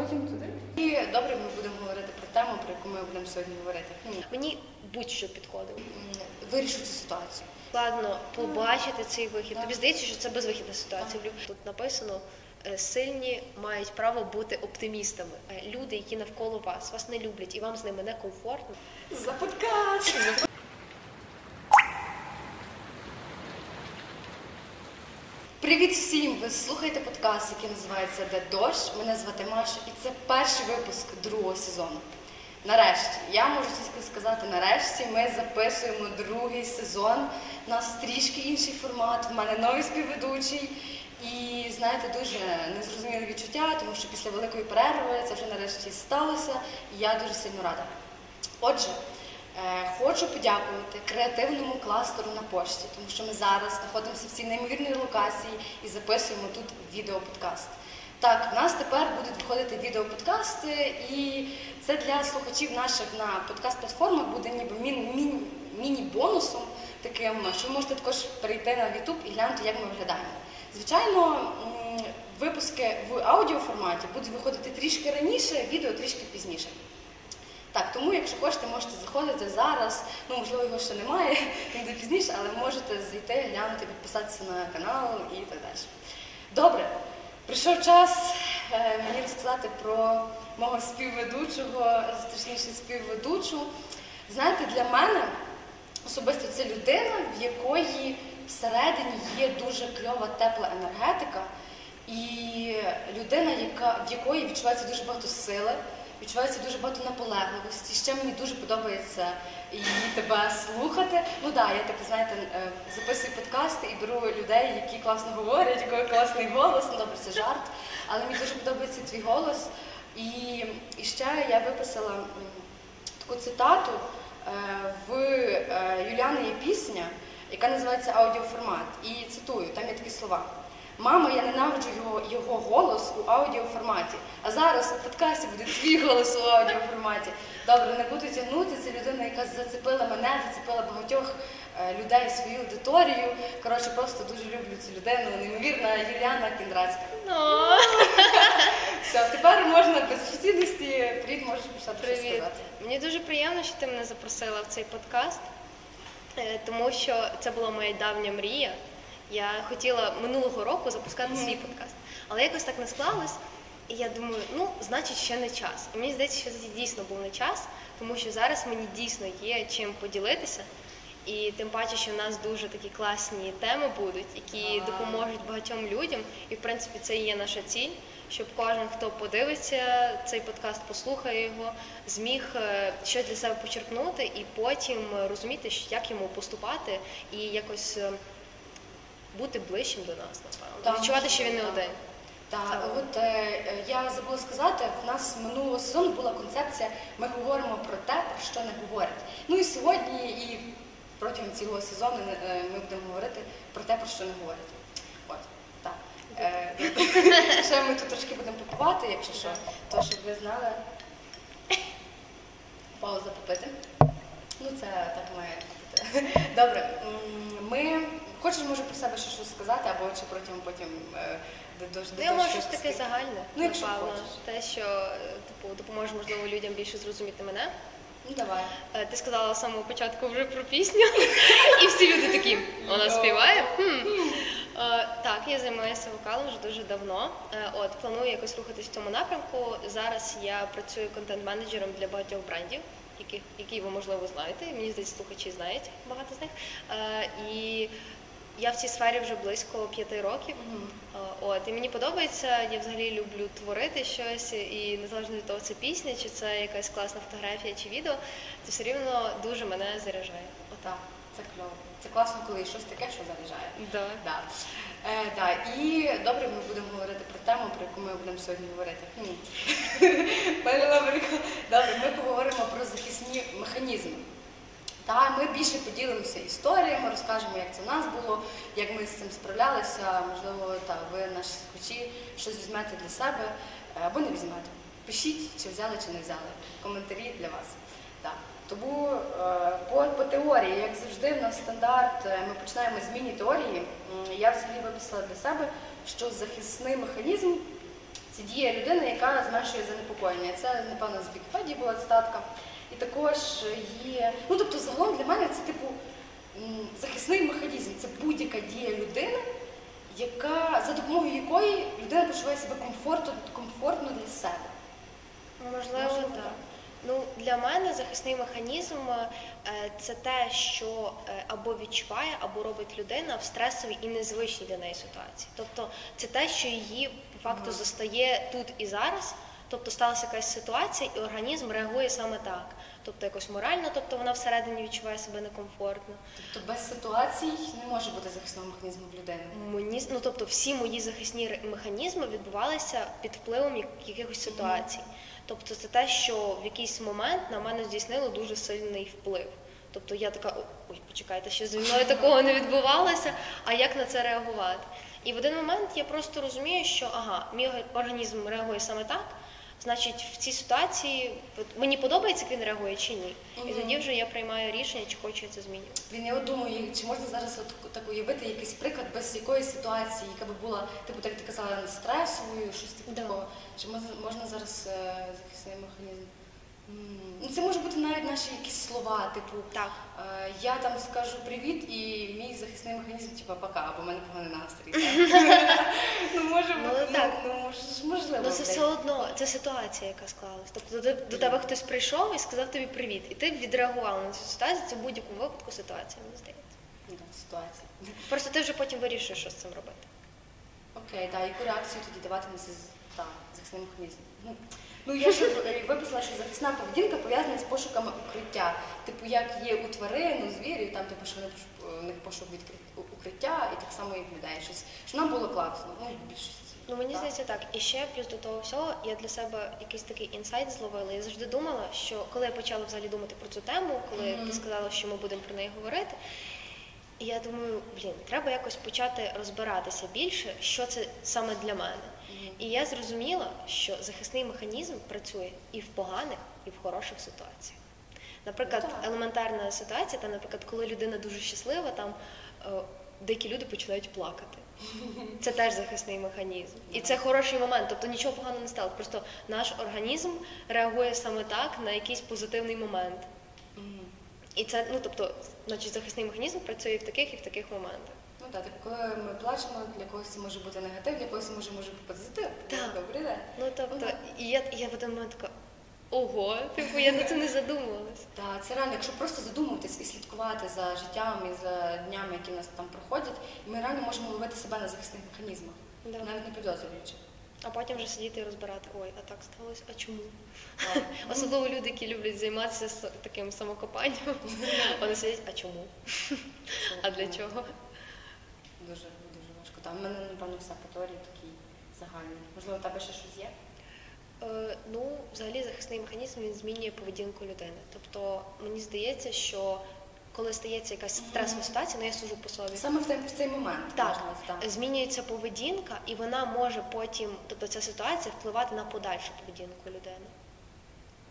потім туди. І добре, ми будемо говорити про тему, про яку ми будемо сьогодні говорити. Мені будь-що підходило. Вирішити ситуацію. Складно побачити цей вихід. Тобі здається, що це безвихідна ситуація. Тут написано: сильні мають право бути оптимістами. Люди, які навколо вас, вас не люблять і вам з ними некомфортно. За подкаст! Привіт всім! Ви слухаєте подкаст, який називається «Де Дощ». Мене звати Маша, і це перший випуск другого сезону. Нарешті, я можу тільки сказати нарешті, ми записуємо другий сезон. У нас трішки інший формат, в мене новий співведучий. І, знаєте, дуже незрозуміле відчуття, тому що після великої перерви це вже нарешті сталося, і я дуже сильно рада. Отже, хочу подякувати креативному кластеру «На пошті», тому що ми зараз знаходимося в цій неймовірній локації і записуємо тут відеоподкаст. Так, в нас тепер будуть виходити відеоподкасти, і це для слухачів наших на подкаст-платформах буде ніби міні-бонусом таким, що ви можете також перейти на YouTube і глянути, як ми виглядаємо. Звичайно, випуски в аудіоформаті будуть виходити трішки раніше, відео трішки пізніше. Так, тому, якщо хочете, можете заходити зараз, можливо, його ще немає, буде пізніше, але можете зайти, глянути, підписатися на канал і так далі. Добре, прийшов час мені розказати про мого співведучого, точніше співведучу. Знаєте, для мене особисто це людина, в якої всередині є дуже кльова, тепла енергетика і людина, в якої відчувається дуже багато сили, відчувається дуже багато наполегливості. Ще мені дуже подобається її тебе слухати. Я так, знаєте, записую подкасти і беру людей, які класно говорять, який класний голос. Добре, це жарт, але мені дуже подобається твій голос. І ще я виписала таку цитату в Юліани є пісня, яка називається «Аудіоформат». І цитую, там є такі слова. «Мама, я ненавиджу його голос у аудіоформаті, а зараз у подкасті буде твій голос у аудіоформаті». Добре, не буду тягнути, це людина, яка зацепила мене, зацепила багатьох людей, свою аудиторію. Коротше, просто дуже люблю цю людину, неймовірна Юліана Кіндрацька. Все, тепер можна без офіційності. Привіт, можеш почати щось сказати. Мені дуже приємно, що ти мене запросила в цей подкаст, тому що це була моя давня мрія. Я хотіла минулого року запускати свій подкаст, але якось так не склалось, і я думаю, значить ще не час. І мені здається, що це дійсно був не час, тому що зараз мені дійсно є чим поділитися, і тим паче, що в нас дуже такі класні теми будуть, які допоможуть багатьом людям, і в принципі це і є наша ціль, щоб кожен, хто подивиться цей подкаст, послухає його, зміг щось для себе почерпнути і потім розуміти, як йому поступати і якось бути ближчим до нас, напевно, відчувати, що він не один. Так, от я забула сказати, в нас минулого сезону була концепція «Ми говоримо про те, про що не говорять». І сьогодні, і протягом цілого сезону ми будемо говорити про те, про що не говорять. От, так. Ще ми тут трошки будемо попивати, якщо що, то щоб ви знали. Пауза попити. Це так має бути. Добре, ми... Хочеш, можу про себе ще щось сказати, або чи протягом потім додати? Я можу таке загальне, напевно, те, що допоможе, можливо, людям більше зрозуміти мене. Давай. Ти сказала з самого початку вже про пісню, і всі люди такі, вона співає. Так, я займаюся вокалом вже дуже давно, планую якось рухатись в цьому напрямку. Зараз я працюю контент-менеджером для багатьох брендів, які ви, можливо, знаєте, мені здається, слухачі знають, багато з них. І я в цій сфері вже близько 5 років, і мені подобається, я взагалі люблю творити щось, і незалежно від того, це пісня, чи це якась класна фотографія, чи відео, це все рівно дуже мене заряджає. Так, це кльово. Це класно, коли щось таке, що заряджає. І добре, ми будемо говорити про тему, про яку ми будемо сьогодні говорити. Добре, ми поговоримо про захисні механізми. Ми більше поділимося історіями, розкажемо, як це в нас було, як ми з цим справлялися. Можливо, ви, наші слухачі, щось візьмете для себе або не візьмете. Пишіть, чи взяли, чи не взяли. Коментарі для вас. Тому по теорії, як завжди, в нас стандарт, ми починаємо з міні-теорії. Я взагалі виписала для себе, що захисний механізм – це Це дія людини, яка зменшує занепокоєння. Це, напевно, з Вікіпедії була цитатка. І також є... Ну, тобто, загалом для мене це, типу, захисний механізм. Це будь-яка дія людини, яка, за допомогою якої людина почуває себе комфортно для себе. Можливо, так. Да. Ну, для мене захисний механізм – це те, що або відчуває, або робить людина в стресовій і незвичній для неї ситуації. Тобто це те, що її, по факту, застає тут і зараз. Тобто сталася якась ситуація, і організм реагує саме так. Тобто якось морально, тобто вона всередині відчуває себе некомфортно. Тобто без ситуацій не може бути захисного механізму в людини? Ну, тобто всі мої захисні механізми відбувалися під впливом якихось ситуацій. Тобто це те, що в якийсь момент на мене здійснило дуже сильний вплив. Тобто я така, ой, почекайте, що зі мною такого не відбувалося, а як на це реагувати? І в один момент я просто розумію, що ага, мій організм реагує саме так, значить, в цій ситуації мені подобається, як він реагує, чи ні. І тоді вже я приймаю рішення, чи хочу я це змінювати. Я от думаю, чи можна зараз от так уявити якийсь приклад без якоїсь ситуації, яка б була, типу, так ти казала, стресовою, щось такого. Чи можна зараз захисний механізм? Ну, це може бути навіть наші якісь слова, типу, я там скажу «привіт» і мій захисний механізм, типу, «пока», або в мене поганий настрій. Ну, може бути, ну, можливо. Ну, це все одно, це ситуація, яка склалась. Тобто до тебе хтось прийшов і сказав тобі «привіт», і ти відреагувала на цю ситуацію, це в будь-якому випадку ситуація, мені здається. Ситуація. Просто ти вже потім вирішуєш, що з цим робити. Окей, так, яку реакцію тоді давати на захисний механізм? Ну, я ще виписала, що захисна поведінка пов'язана з пошуками укриття. Типу, як є у тварин, у звірів, там, типу, що в них пошук укриття, і так само і в людей щось. Що нам було класно, ну, більшість. Ну, мені здається так. І ще, плюс до того всього, я для себе якийсь такий інсайт зловила. Я завжди думала, що коли я почала взагалі думати про цю тему, коли ти сказала, що ми будемо про неї говорити, і я думаю, блін, треба якось почати розбиратися більше, що це саме для мене. І я зрозуміла, що захисний механізм працює і в поганих, і в хороших ситуаціях. Наприклад, елементарна ситуація, там, наприклад, коли людина дуже щаслива, там деякі люди починають плакати. Це теж захисний механізм. І це хороший момент, тобто нічого поганого не стало. Просто наш організм реагує саме так на якийсь позитивний момент. І це, ну, тобто, значить, захисний механізм працює і в таких моментах. Ну так, коли ми плачемо, для когось це може бути негатив, для когось це може бути позитив. Так. Ну тобто, і я в один момент така, ого, типу, я на це не задумувалась. Так, це реально, якщо просто задумуватись і слідкувати за життям і за днями, які в нас там проходять, ми реально можемо ловити себе на захисних механізмах, навіть не підозрюючи. А потім вже сидіти і розбирати, ой, а так сталося, а чому? Особливо люди, які люблять займатися таким самокопанням, вони сидять, а чому? А для чого? Дуже важко. Там в мене, напевно, вся теорія така загальна. Можливо, у тебе ще щось є? Ну, взагалі, захисний механізм, він змінює поведінку людини. Тобто, мені здається, що коли стається якась стресова ситуація, ну, я сужу по собі. Саме в цей момент. Так, змінюється поведінка, і вона може потім, тобто ця ситуація впливати на подальшу поведінку людини.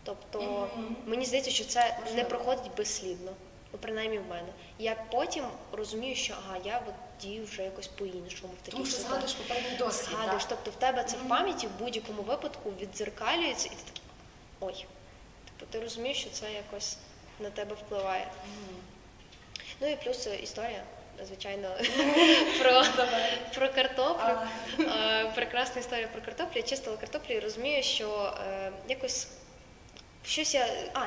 Тобто, мені здається, що це не проходить безслідно. Ну, принаймні в мене. Я потім розумію, що ага, я дію вже якось по-іншому. Тому що згадуєш попередній досвід, так? Тобто в тебе це в пам'яті в будь-якому випадку віддзеркалюється, і ти такий, ой. Тобто ти розумієш, що це якось на тебе впливає. Ну і плюс історія, звичайно, про картоплю. Прекрасна історія про картоплю. Я чистила картоплю і розумію, що якось...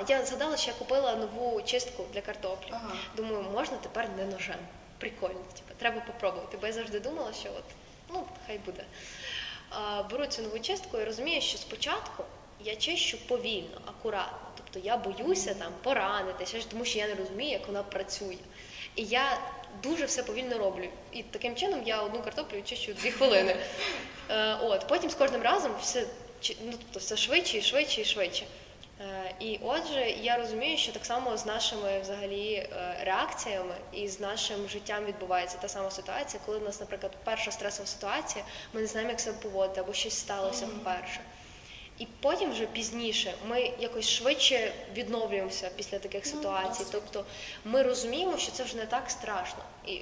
Я згадала, що я купила нову чистку для картоплі. Думаю, можна тепер не ножем. Прикольно, типу, треба попробувати. Бо я завжди думала, що от, ну, хай буде. Беру цю нову чистку і розумію, що спочатку я чищу повільно, акуратно. Тобто я боюся там поранитися, тому що я не розумію, як вона працює. І я дуже все повільно роблю. І таким чином я одну картоплю чищу 2 хвилини. Потім з кожним разом все, ну, тобто, все швидше і швидше і швидше. І отже, я розумію, що так само з нашими взагалі реакціями і з нашим життям відбувається та сама ситуація, коли в нас, наприклад, перша стресова ситуація, ми не знаємо, як себе поводити, або щось сталося вперше. І потім вже пізніше ми якось швидше відновлюємося після таких ситуацій. Тобто ми розуміємо, що це вже не так страшно. І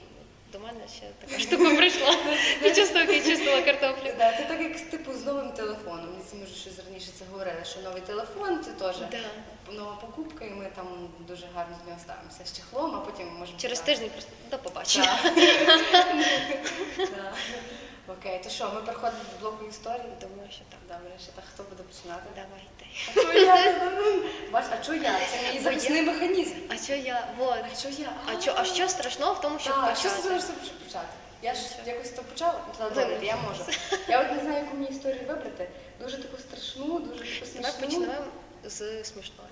до мене ще така штука прийшла. Я чистила картоплю. Це так, як з новим телефоном. Ми щось раніше це говорили, що новий телефон – це теж нова покупка, і ми там дуже гарно з нього ставимося з чехлом, а потім можемо… Через тиждень просто до побачення. Окей, то що, ми переходимо до блоку історії? Думаю, що так. Добре, що так. Хто буде починати? Давай ти. А чого я? Бач, а чого я? Це мій захисний механізм. А чого я? Вот. А чого я? А що страшного в тому, щоб почати? А що страшного, щоб почати? Я ж якось то почала, добре, я можу. Я от не знаю, яку мені історію вибрати. Дуже таку страшну, дуже таку смішну. Давай почнемо з смішної.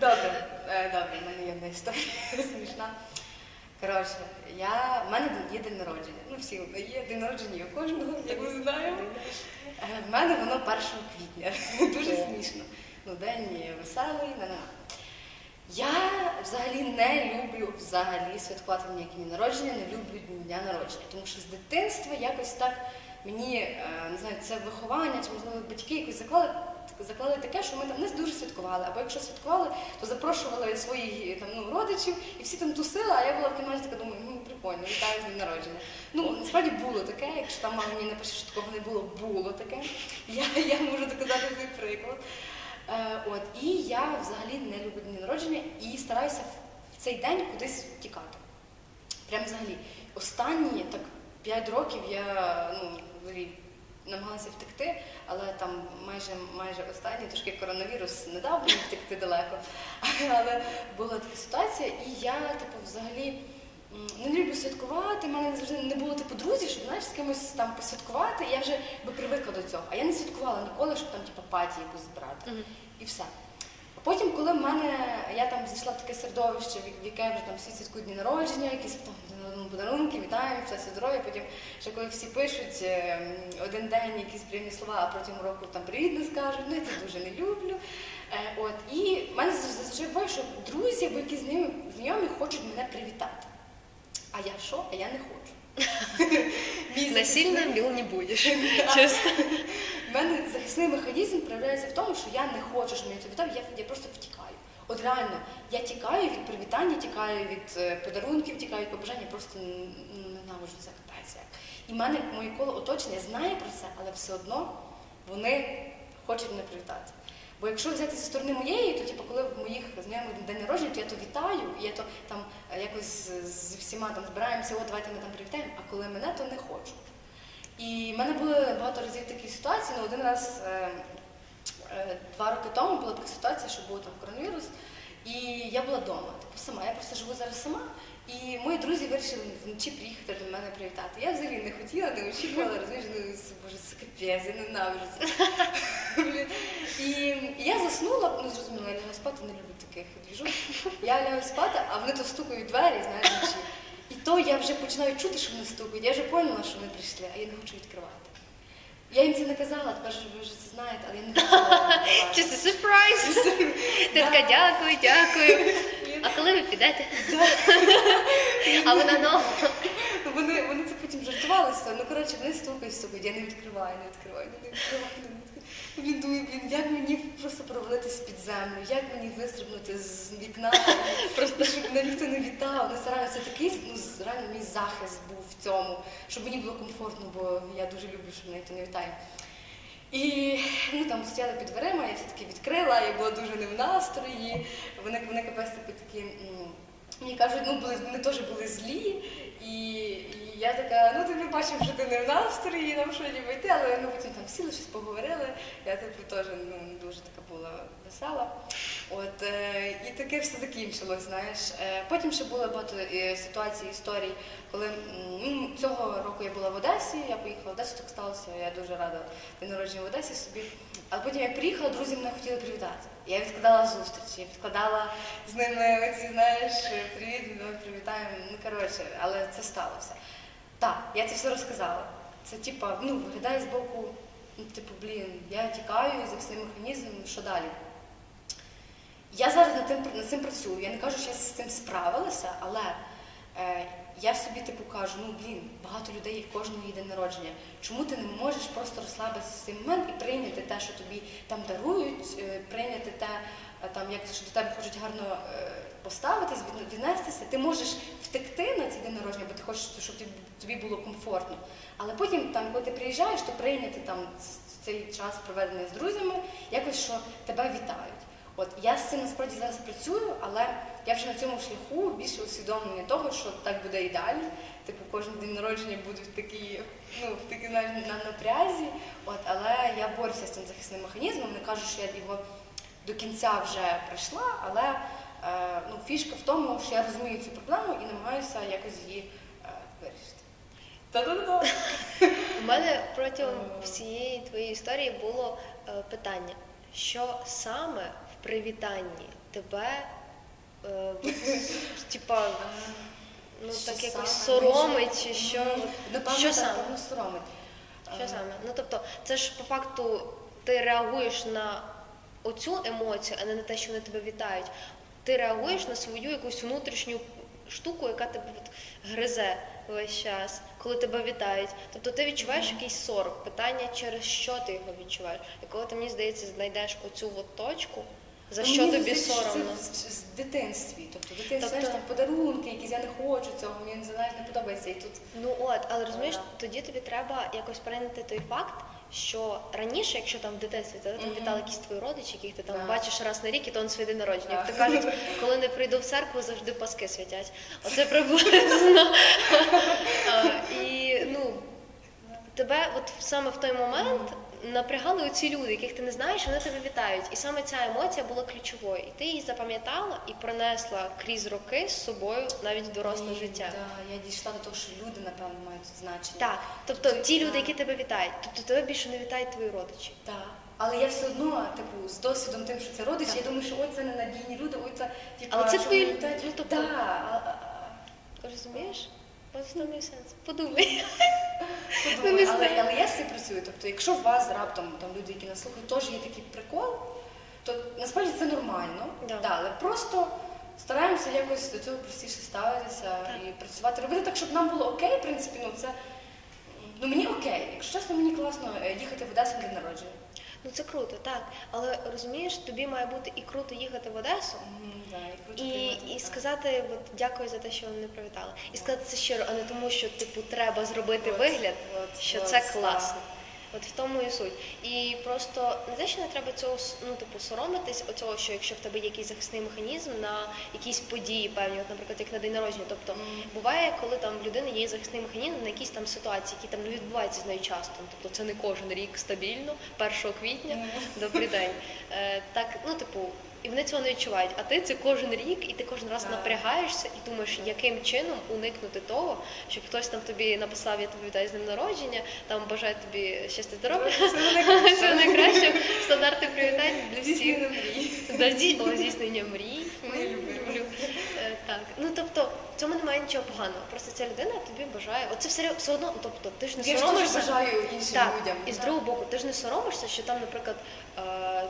Добре, добре, в мене є одна історія смішна. Коротше, в мене є день народження. Ну, всі є день народження у кожного, як ми знаємо. В мене воно 1 квітня. Дуже смішно. Ну, день веселий, Я взагалі не люблю святкувати ніякі дні народження, не люблю дня народження. Тому що з дитинства якось так мені, не знаю, це виховання, чи, можливо, батьки якось заклали таке, що ми там не дуже святкували, або якщо святкували, то запрошували своїх родичів, і всі там тусили, а я була в кімнаті така, думаю, прикольно, вітаю з днем народження. Ну, насправді було таке, якщо там мама мені напише, що такого не було, було таке. Я можу доказати цей приклад. І я взагалі не люблю дні народження і стараюся в цей день кудись втікати. Прямо взагалі. Останні, так, 5 років я, намагалася втекти, але там майже останній, трошки коронавірус не дав мені втекти далеко, але була така ситуація, і я, взагалі не люблю святкувати, в мене завжди не було, друзів, щоб, з кимось там посвяткувати, і я вже привикла до цього, а я не святкувала ніколи, щоб там, паті якусь збирати, і все. Потім, коли я там зійшла в таке середовище, в яке вже там всі святкують дні народження, якісь подарунки, вітаємо, все здоров'я, потім ще коли всі пишуть один день якісь приємні слова, а протягом року там привіт не скажуть, я це дуже не люблю. І в мене зазвичай буває, що друзі або якісь знайомі хочуть мене привітати. А я що? А я не хочу. Насильно мил не будеш, чесно. У мене захисний механізм проявляється в тому, що я не хочу, щоб мене привітав, я просто втікаю. От реально, я тікаю від привітання, тікаю від подарунків, тікаю від побажання, просто ненавиджу це, капець як. І в мене моє коло оточення знає про це, але все одно вони хочуть мене привітати. Бо якщо взяти зі сторони моєї, то коли в моїх знайомих день народження, то я то вітаю, і я то там якось з всіма там збираємося, о, давайте ми там привітаємо, а коли мене, то не хочу. І в мене було багато разів такі ситуації, але один раз, 2 роки тому, була така ситуація, що був там коронавірус, і я була вдома, сама, я просто живу зараз сама, і мої друзі вирішили вночі приїхати до мене привітати. Я взагалі не хотіла, не очікувала, розумієш, боже, це капець, я ненавиджу це. І я заснула, зрозуміла, я лягаю спати, не люблю таких двіжок. Я лягаю спати, а вони то стукають двері, знаєш, вночі. І то я вже починаю чути, що вони стукають, я вже поняла, що вони прийшли, а я не хочу відкривати. Я їм це не казала, тепер ви вже це знаєте, але я не казала. Чисто сюрприз! Ти така, дякую, дякую. А коли ви підете? А вона нова. Вони це потім жартувалися, ну коротше, вони стукають, я не відкриваю, Блін, як мені просто провалитись під землю, як мені вистрибнути з вікна, щоб мене ніхто не вітав, не стараюся. Такий, реально, мій захист був в цьому, щоб мені було комфортно, бо я дуже люблю, щоб мене ніхто не вітає. І, там стояли під дверима, я все-таки відкрила, я була дуже не в настрої, вони капець такі, мені кажуть, вони теж були злі, і я така, ти не бачив, що ти не в настрої, нам що ніби йти, але ми потім там сіли, щось поговорили, я теж дуже така була весела. І таке все закінчилось, знаєш. Потім ще було багато ситуацій, історій, коли цього року я була в Одесі, я поїхала в Одесу, так сталося, я дуже рада день народження в Одесі собі. А потім я приїхала, друзі мене хотіли привітати. Я відкладала зустрічі, я відкладала з ними оці, знаєш, привіт, ми привітаємо, але це сталося. Так, я це все розказала. Це виглядає з боку, блін, я тікаю, захисний механізм, що далі? Я зараз над цим працюю, я не кажу, що я з цим справилася, але я собі типу кажу, ну блін, багато людей кожного є день народження. Чому ти не можеш просто розслабитися в цей момент і прийняти те, що тобі там дарують, прийняти те, там, як, що до тебе хочуть гарно поставитись, віднестися. Ти можеш втекти на цей день народження, бо ти хочеш, щоб тобі було комфортно. Але потім, там, коли ти приїжджаєш, то прийняти там, цей час, проведений з друзями, якось, що тебе вітають. От, я з цим насправді зараз працюю, але я вже на цьому шляху більше усвідомлення того, що так буде і далі. Типу, кожен день народження буде в такій, ну, в такій напрязі. От, але я борюся з цим захисним механізмом, не кажу, що я його до кінця вже пройшла, але ну, фішка в тому, що я розумію цю проблему і намагаюся якось її вирішити. Та-та-та! У мене протягом всієї твоєї історії було питання, що саме в привітанні тебе, типа, ну так якось соромить, чи що? Що саме? Що саме? Ну тобто, це ж по факту ти реагуєш на оцю емоцію, а не на те, що вони тебе вітають. Ти реагуєш на свою якусь внутрішню штуку, яка тебе гризе весь час, коли тебе вітають. Тобто ти відчуваєш якийсь сором, питання, через що ти його відчуваєш. І коли ти, мені здається, знайдеш оцю от точку, за що тобі соромно. Це в дитинстві. Тобто дитинство, знаєш, там подарунки якісь, я не хочу цього, мені не подобається. І тут... Ну от, але розумієш, тоді тобі треба якось прийняти той факт, що раніше, якщо там в дитинстві тебе там вітали якісь твої родичі, яких ти там бачиш раз на рік, і то на свій день народження. Як то кажуть, коли не прийду в церкву, завжди паски святять. Оце приблизно. І, ну, тебе от саме в той момент напрягали оці люди, яких ти не знаєш, вони тебе вітають. І саме ця емоція була ключовою. І ти її запам'ятала і принесла крізь роки з собою навіть в доросле життя. Да, я дійшла до того, що люди, напевно, мають значення. Так, тобто ті люди, які тебе вітають, тобто тебе більше не вітають твої родичі. Так, але я все одно, типу, з досвідом тим, що це родичі, я думаю, що ой, це ненадійні люди, ой, це... Але це твої люди, тобто... Так. Розумієш? Ось на мій сенс. Подумай. Але я з цим працюю. Тобто, якщо у вас раптом там, люди, які нас слухають, теж є такий прикол, то насправді це нормально. Да. Да, але просто стараємося якось до цього простіше ставитися і працювати. Робити так, щоб нам було окей, в принципі, ну це... Ну мені окей. Якщо чесно, мені класно їхати в Одесу на день народження. Ну це круто, так. Але розумієш, тобі має бути і круто їхати в Одесу, і сказати от, дякую за те, що вони привітали. І сказати це щиро, а не тому, що типу треба зробити вигляд, що це класно. От в тому і суть. І просто не те, що не треба цього, ну, типу, соромитись, оцього, що якщо в тебе є якийсь захисний механізм на якісь події певні, от, наприклад, як на день народження. Тобто буває, коли там в людини є захисний механізм на якісь там ситуації, які там відбуваються з нею часто. Тобто це не кожен рік стабільно, 1 квітня, добрий день. Так, ну, типу, і вони цього не відчувають. А ти це кожен рік, і ти кожен раз напрягаєшся і думаєш, яким чином уникнути того, щоб хтось там тобі написав, я тобі вітаю з днем народження, там бажаю тобі щастя, здоров'я, все найкраще, стандарти привітань для всіх. Здійснення мрій. Так, ну тобто в цьому немає нічого поганого. Просто ця людина тобі бажає. Оце все одно, тобто ти ж не соромишся. Я ж бажаю іншим людям. І з другого боку, ти ж не соромишся, що там, наприклад,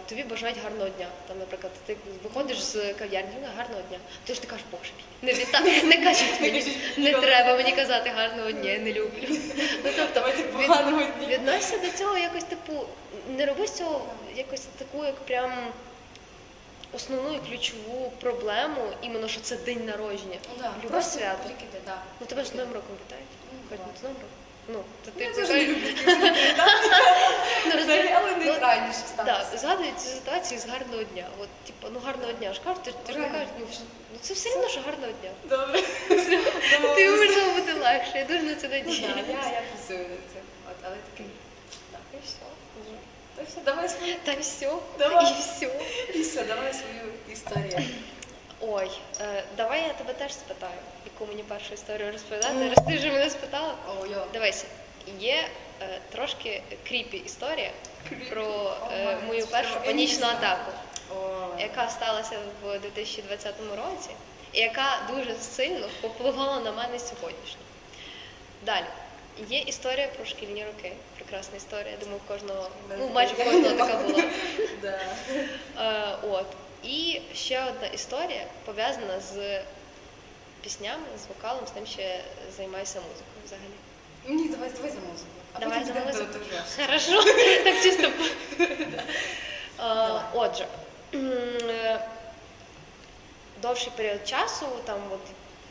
тобі бажають гарного дня. Там, наприклад, ти виходиш з кав'ярні, гарного дня. Ти ж ти кажеш, боже мій, не кажуть мені, не треба мені казати гарного дня, я не люблю. Ну тобто відносься до цього якось типу, не роби з цього якось таку, як прям. Основну і ключову проблему, іменно, що це день народження. Любе свято. Ну тебе ж з Новим роком вітають. Хоч не з Новим роком. Ну, то ти вже любиш. Але не раніше сталося. Так, згадують ці ситуації з гарного дня. От, типу, ну гарного дня ж кажуть, ти ж не кажеш, ну це все одно, що гарного дня. Добре. Ти можливо буде легше, я дуже на це надію. Я працюю над цим. Але такий, так, і все. Та все, давай свою. Та все, давай. І все. І все, давай свою історію. Ой, давай я тебе теж спитаю, яку мені першу історію розповідати, раз ти вже мене спитала. Дивися, є трошки кріпі історія про мою першу панічну атаку, яка сталася в 2020 році, і яка дуже сильно впливала на мене сьогоднішню. Далі. Є історія про шкільні роки. Прекрасна історія. Думаю, кожного, ну майже кожного така була. От. І ще одна історія пов'язана з піснями, з вокалом, з тим, що я займаюся музикою взагалі. Ні, давай за музику. Давай за музику. Хорошо, так чисто. Отже, довший період часу там от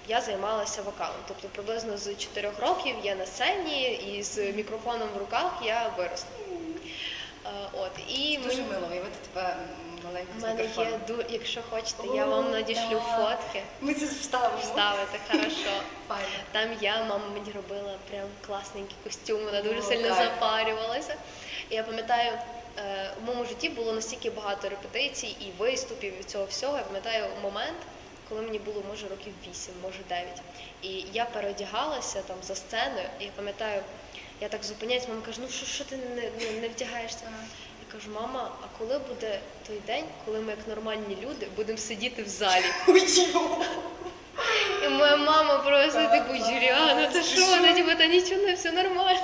я займалася вокалом. Тобто приблизно з 4 років я на сцені і з мікрофоном в руках я виросла. Дуже мило уявити тебе маленьку з мікрофоном. Якщо хочете, я вам надішлю фотки. Ми це вставимо. Вставити, хорошо. Там мама мені робила прям класненький костюм, вона дуже сильно запарювалася. Я пам'ятаю, в моєму житті було настільки багато репетицій і виступів, і цього всього. Я пам'ятаю момент, коли мені було, може, років 8, може, 9. І я переодягалася там за сценою, і я пам'ятаю, я так зупиняюсь, мама каже, ну що ти не вдягаєшся? Я кажу, мама, а коли буде той день, коли ми, як нормальні люди, будемо сидіти в залі? І моя мама просто така, Юліана, ти що? Та нічого, все нормально.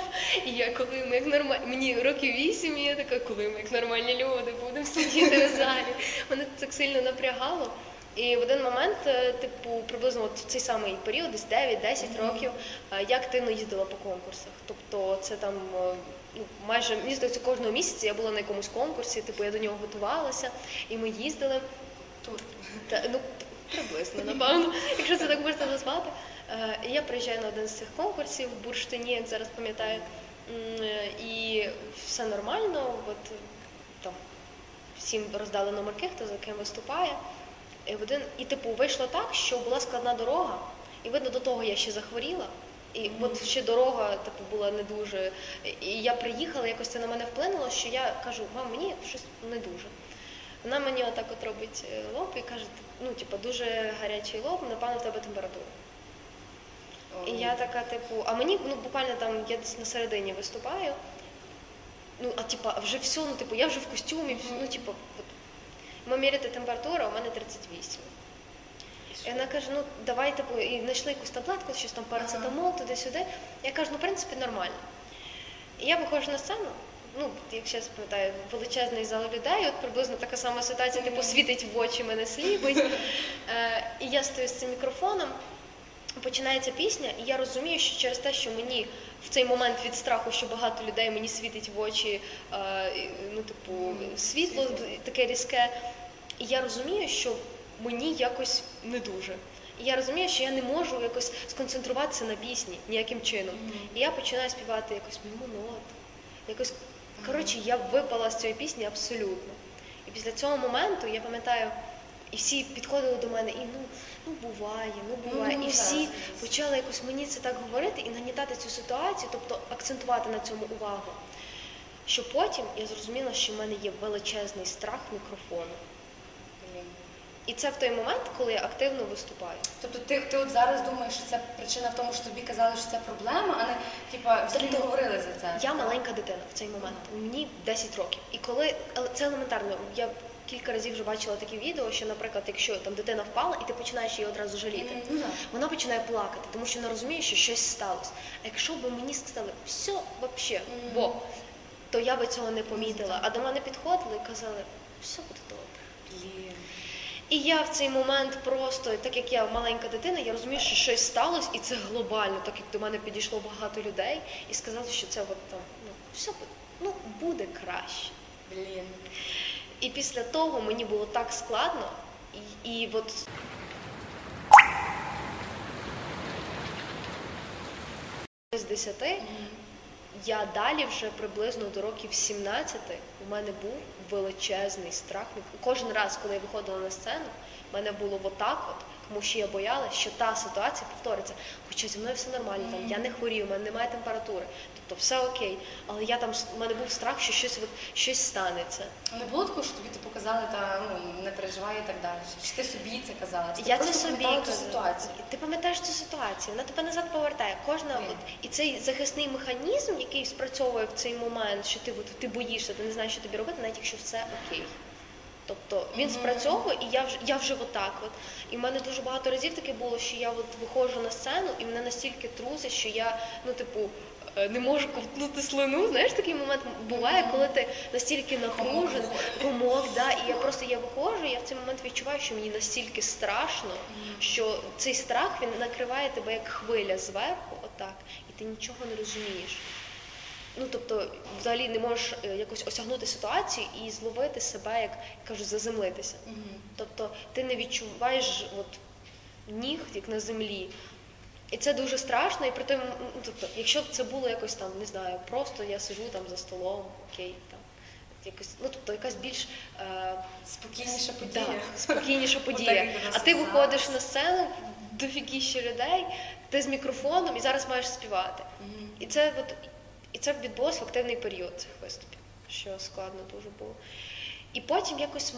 І я, коли ми, як нормальні, мені років 8, і я така, коли ми, як нормальні люди, будемо сидіти в залі. Мене так сильно напрягало. І в один момент, типу, приблизно от в цей самий період, десь 9-10 років, я активно їздила по конкурсах. Тобто це там майже, мені здається, кожного місяця я була на якомусь конкурсі, типу, я до нього готувалася, і ми їздили. Приблизно, напевно, якщо це так можна назвати. Я приїжджаю на один з цих конкурсів в Бурштині, як зараз пам'ятаю, і все нормально, от, там, всім роздали номерки, хто за ким виступає. І типу вийшло так, що була складна дорога, і видно, до того я ще захворіла, і от ще дорога типу була не дуже, і я приїхала, якось це на мене вплинуло, що я кажу, мам, мені щось не дуже. Вона мені отак от робить лоб і каже, дуже гарячий лоб, напевно, в тебе температура. І я така, типу, а мені, буквально там, я десь на середині виступаю, вже все, я вже в костюмі, ми міряти температуру, а у мене 38. І вона каже, давай, типу, і знайшли якусь таблетку, щось там, парацетамол, туди-сюди. Я кажу, в принципі, нормально. І я виходжу на сцену. Якщо я спитаю, величезний зал людей, от приблизно така сама ситуація, типу, світить в очі, мене сліпить. І я стою з цим мікрофоном, починається пісня, і я розумію, що через те, що мені в цей момент від страху, що багато людей мені світить в очі, світло таке різке, і я розумію, що мені якось не дуже. І я розумію, що я не можу якось сконцентруватися на пісні ніяким чином. І я починаю співати якось монот. Якось, коротше, я випала з цієї пісні абсолютно. І після цього моменту, я пам'ятаю, і всі підходили до мене, і буває. І всі почали якось мені це так говорити і нагнітати цю ситуацію, тобто акцентувати на цьому увагу. Що потім я зрозуміла, що в мене є величезний страх мікрофону. І це в той момент, коли я активно виступаю. Тобто ти от зараз думаєш, що це причина в тому, що тобі казали, що це проблема, а не, взагалі не говорили за це? Я маленька дитина в цей момент, мені 10 років. І коли, це елементарно, я кілька разів вже бачила такі відео, що, наприклад, якщо там дитина впала, і ти починаєш її одразу жаліти, вона починає плакати, тому що вона розуміє, що щось сталося. А якщо б мені сказали, все, взагалі, то я би цього не помітила. А до мене підходили і казали, все буде добре. І я в цей момент просто, так як я маленька дитина, я розумію, що щось сталося, і це глобально, так як до мене підійшло багато людей, і сказали, що це все буде краще. І після того мені було так складно, і от... З 10 я далі вже приблизно до років 17 у мене був величезний страх. Кожен раз, коли я виходила на сцену, в мене було отак от, тому що я боялася, що та ситуація повториться. Хоча зі мною все нормально, я не хворію, в мене немає температури, тобто все окей. Але в мене був страх, що щось станеться. Не було такого, що тобі показали, не переживай і так далі? Чи ти собі це казала? Чи ти просто пам'ятала цю ситуацію? Ти пам'ятаєш цю ситуацію, вона тебе назад повертає. І цей захисний механізм, який спрацьовує в цей момент, що ти боїшся, ти не знаєш, що тобі робити, навіть якщо все окей. Тобто він спрацьовує, і я вже отак от. І в мене дуже багато разів таке було, що я виходжу на сцену, і мене настільки трусить, що я, не можу ковтнути слину. Знаєш, такий момент буває, коли ти настільки нахмужен, комок, да, і я виходжу, я в цей момент відчуваю, що мені настільки страшно, що цей страх, він накриває тебе як хвиля зверху, отак, і ти нічого не розумієш. Ну, тобто, взагалі не можеш якось осягнути ситуацію і зловити себе, як кажуть, заземлитися. Тобто, ти не відчуваєш ніг, як на землі. І це дуже страшно, і при тому, якщо б це було якось там, не знаю, просто я сиджу там за столом, окей, там, якось, якась більш спокійніша подія. Да, спокійніша подія. А ти виходиш на сцену, дофігіще людей, ти з мікрофоном і зараз маєш співати. І це відбулося в активний період цих виступів, що складно дуже було. І потім якось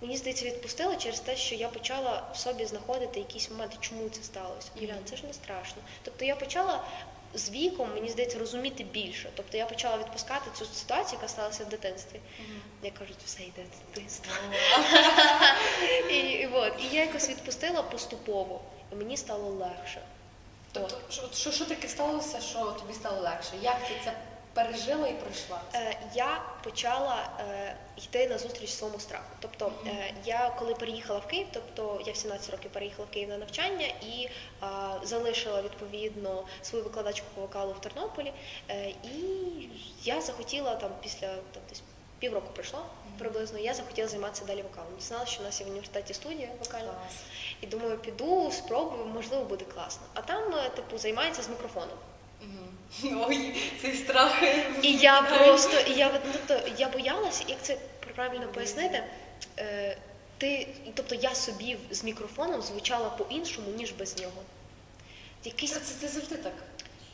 мені здається, відпустило через те, що я почала в собі знаходити якісь моменти, чому це сталося. Юліан, це ж не страшно. Тобто я почала з віком, мені здається, розуміти більше. Тобто я почала відпускати цю ситуацію, яка сталася в дитинстві. Як кажуть, все йде з дитинства. І я якось відпустила поступово, і мені стало легше. Тобто, що таке сталося, що тобі стало легше? Як ти це пережила і пройшла? Я почала йти назустріч своєму страху. Тобто, я коли переїхала в Київ, тобто я в 17 років переїхала в Київ на навчання і залишила, відповідно, свою викладачку по вокалу в Тернополі. І я захотіла, після півроку пройшло приблизно, я захотіла займатися далі вокалом. Дізналася, що в нас є в університеті студія вокальна. І думаю, піду, спробую, можливо, буде класно. А там, займається з мікрофоном. Ой, цей страх. І я просто, я боялася, як це правильно пояснити, я собі з мікрофоном звучала по-іншому, ніж без нього. Це завжди так.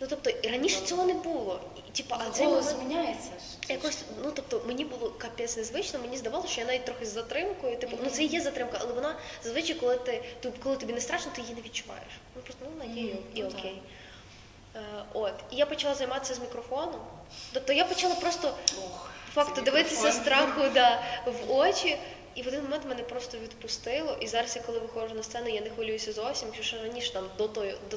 Ну, тобто, раніше цього не було. Голос зміняється. Мені було капець незвично, мені здавалося, що я навіть трохи з затримкою. Це і є затримка, але вона зазвичай, коли тобі не страшно, ти її не відчуваєш. Просто, надію, і окей. І я почала займатися з мікрофоном. Тобто, я почала просто, факту, дивитися страху в очі. І в один момент мене просто відпустило, і зараз я, коли виходжу на сцену, я не хвилююся зовсім, тому що раніше до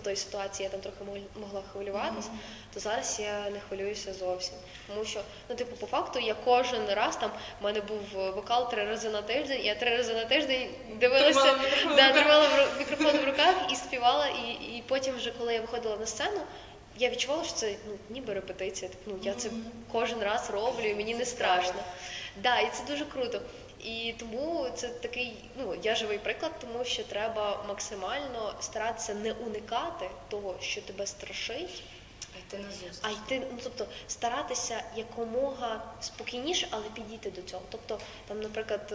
тої ситуації я трохи могла хвилюватися, то зараз я не хвилююся зовсім. Тому що, по факту, я кожен раз, в мене був вокал 3 рази на тиждень, я 3 рази на тиждень дивилася, тримала мікрофон в руках і співала, і потім вже, коли я виходила на сцену, я відчувала, що це ніби репетиція, я це кожен раз роблю, і мені не страшно. Так, і це дуже круто. І тому це такий, я живий приклад, тому що треба максимально старатися не уникати того, що тебе страшить, а йти, старатися якомога спокійніше, але підійти до цього. Тобто, наприклад,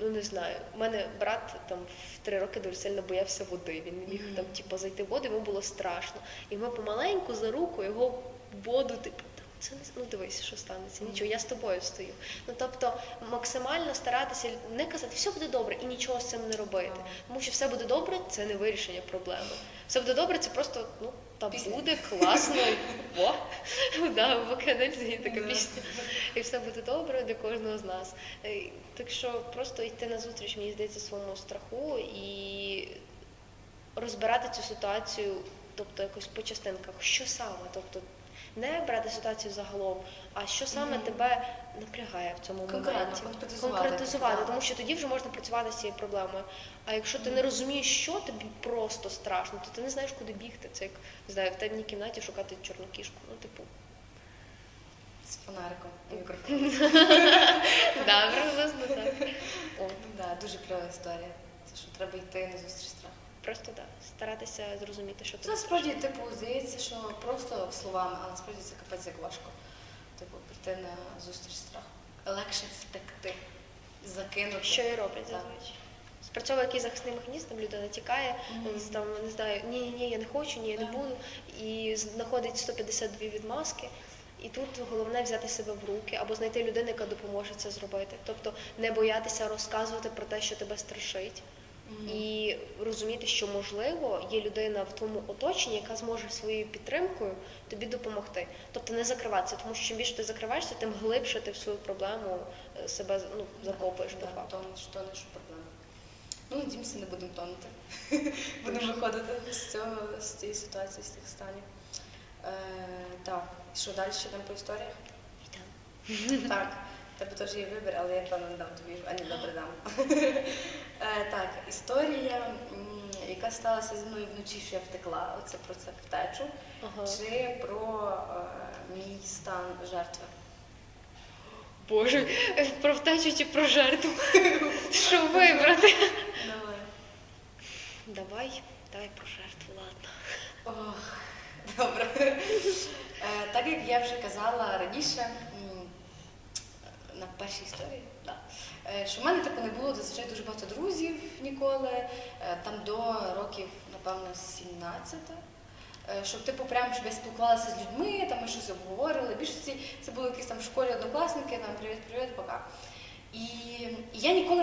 не знаю, у мене брат в 3 роки дуже сильно боявся води, він не міг зайти в воду, йому було страшно. І ми помаленьку за руку його в воду, дивись, що станеться, нічого, я з тобою стою. Тобто, максимально старатися не казати, все буде добре, і нічого з цим не робити. Тому що все буде добре, це не вирішення проблеми. Все буде добре, це просто, буде класно, вокальна така пісня. І все буде добре для кожного з нас. Так що, просто йти назустріч, мені здається, своєму страху і розбирати цю ситуацію, тобто, якось по частинках, що саме, тобто, не брати ситуацію загалом, а що саме тебе напрягає в цьому моменті. Конкретизувати. Тому що тоді вже можна працювати з цією проблемою. А якщо ти не розумієш, що тобі просто страшно, то ти не знаєш, куди бігти. Це як, не знаю, в темній кімнаті шукати чорну кішку. З фонариком і мікрофоном. Так, приблизно так. Дуже кльова історія. Це що треба йти назустріч страху. Просто так, старатися зрозуміти, що це. Насправді, здається, що просто словами, а насправді це капець як важко. Прийти на зустріч страху. Легше втекти, закинути. Що і роблять зазвичай. Спрацьовує якийсь захисний механізм, людина тікає, не знаю, ні, я не хочу, ні, я не буду. І знаходить 152 відмазки. І тут головне взяти себе в руки, або знайти людину, яка допоможе це зробити. Тобто не боятися розказувати про те, що тебе страшить. І розуміти, що, можливо, є людина в твоєму оточенні, яка зможе своєю підтримкою тобі допомогти. Тобто не закриватися, тому що чим більше ти закриваєшся, тим глибше ти в свою проблему себе закопуєш. Надіємося, не будемо тонути. Будемо виходити з цієї ситуації, з цих станів. Так. І що, далі ще там по історіях? Так. Тебе теж є вибір, але я певно не дам тобі, а не добре дам. Так, історія, яка сталася зі мною вночі, що я втекла, оце про це втечу, чи про мій стан жертви? Боже, про втечу чи про жертву? Що вибрати? Давай. Давай про жертву, ладно. Ох, добре. Так як я вже казала раніше, на першій історії, да, що в мене таке не було, зазвичай дуже багато друзів ніколи, там до років, напевно, 17, щоб типу прям щоб я спілкувалася з людьми, там ми щось обговорили, більшості це були якісь там в школі однокласники, там привіт-привіт, пока. І я ніколи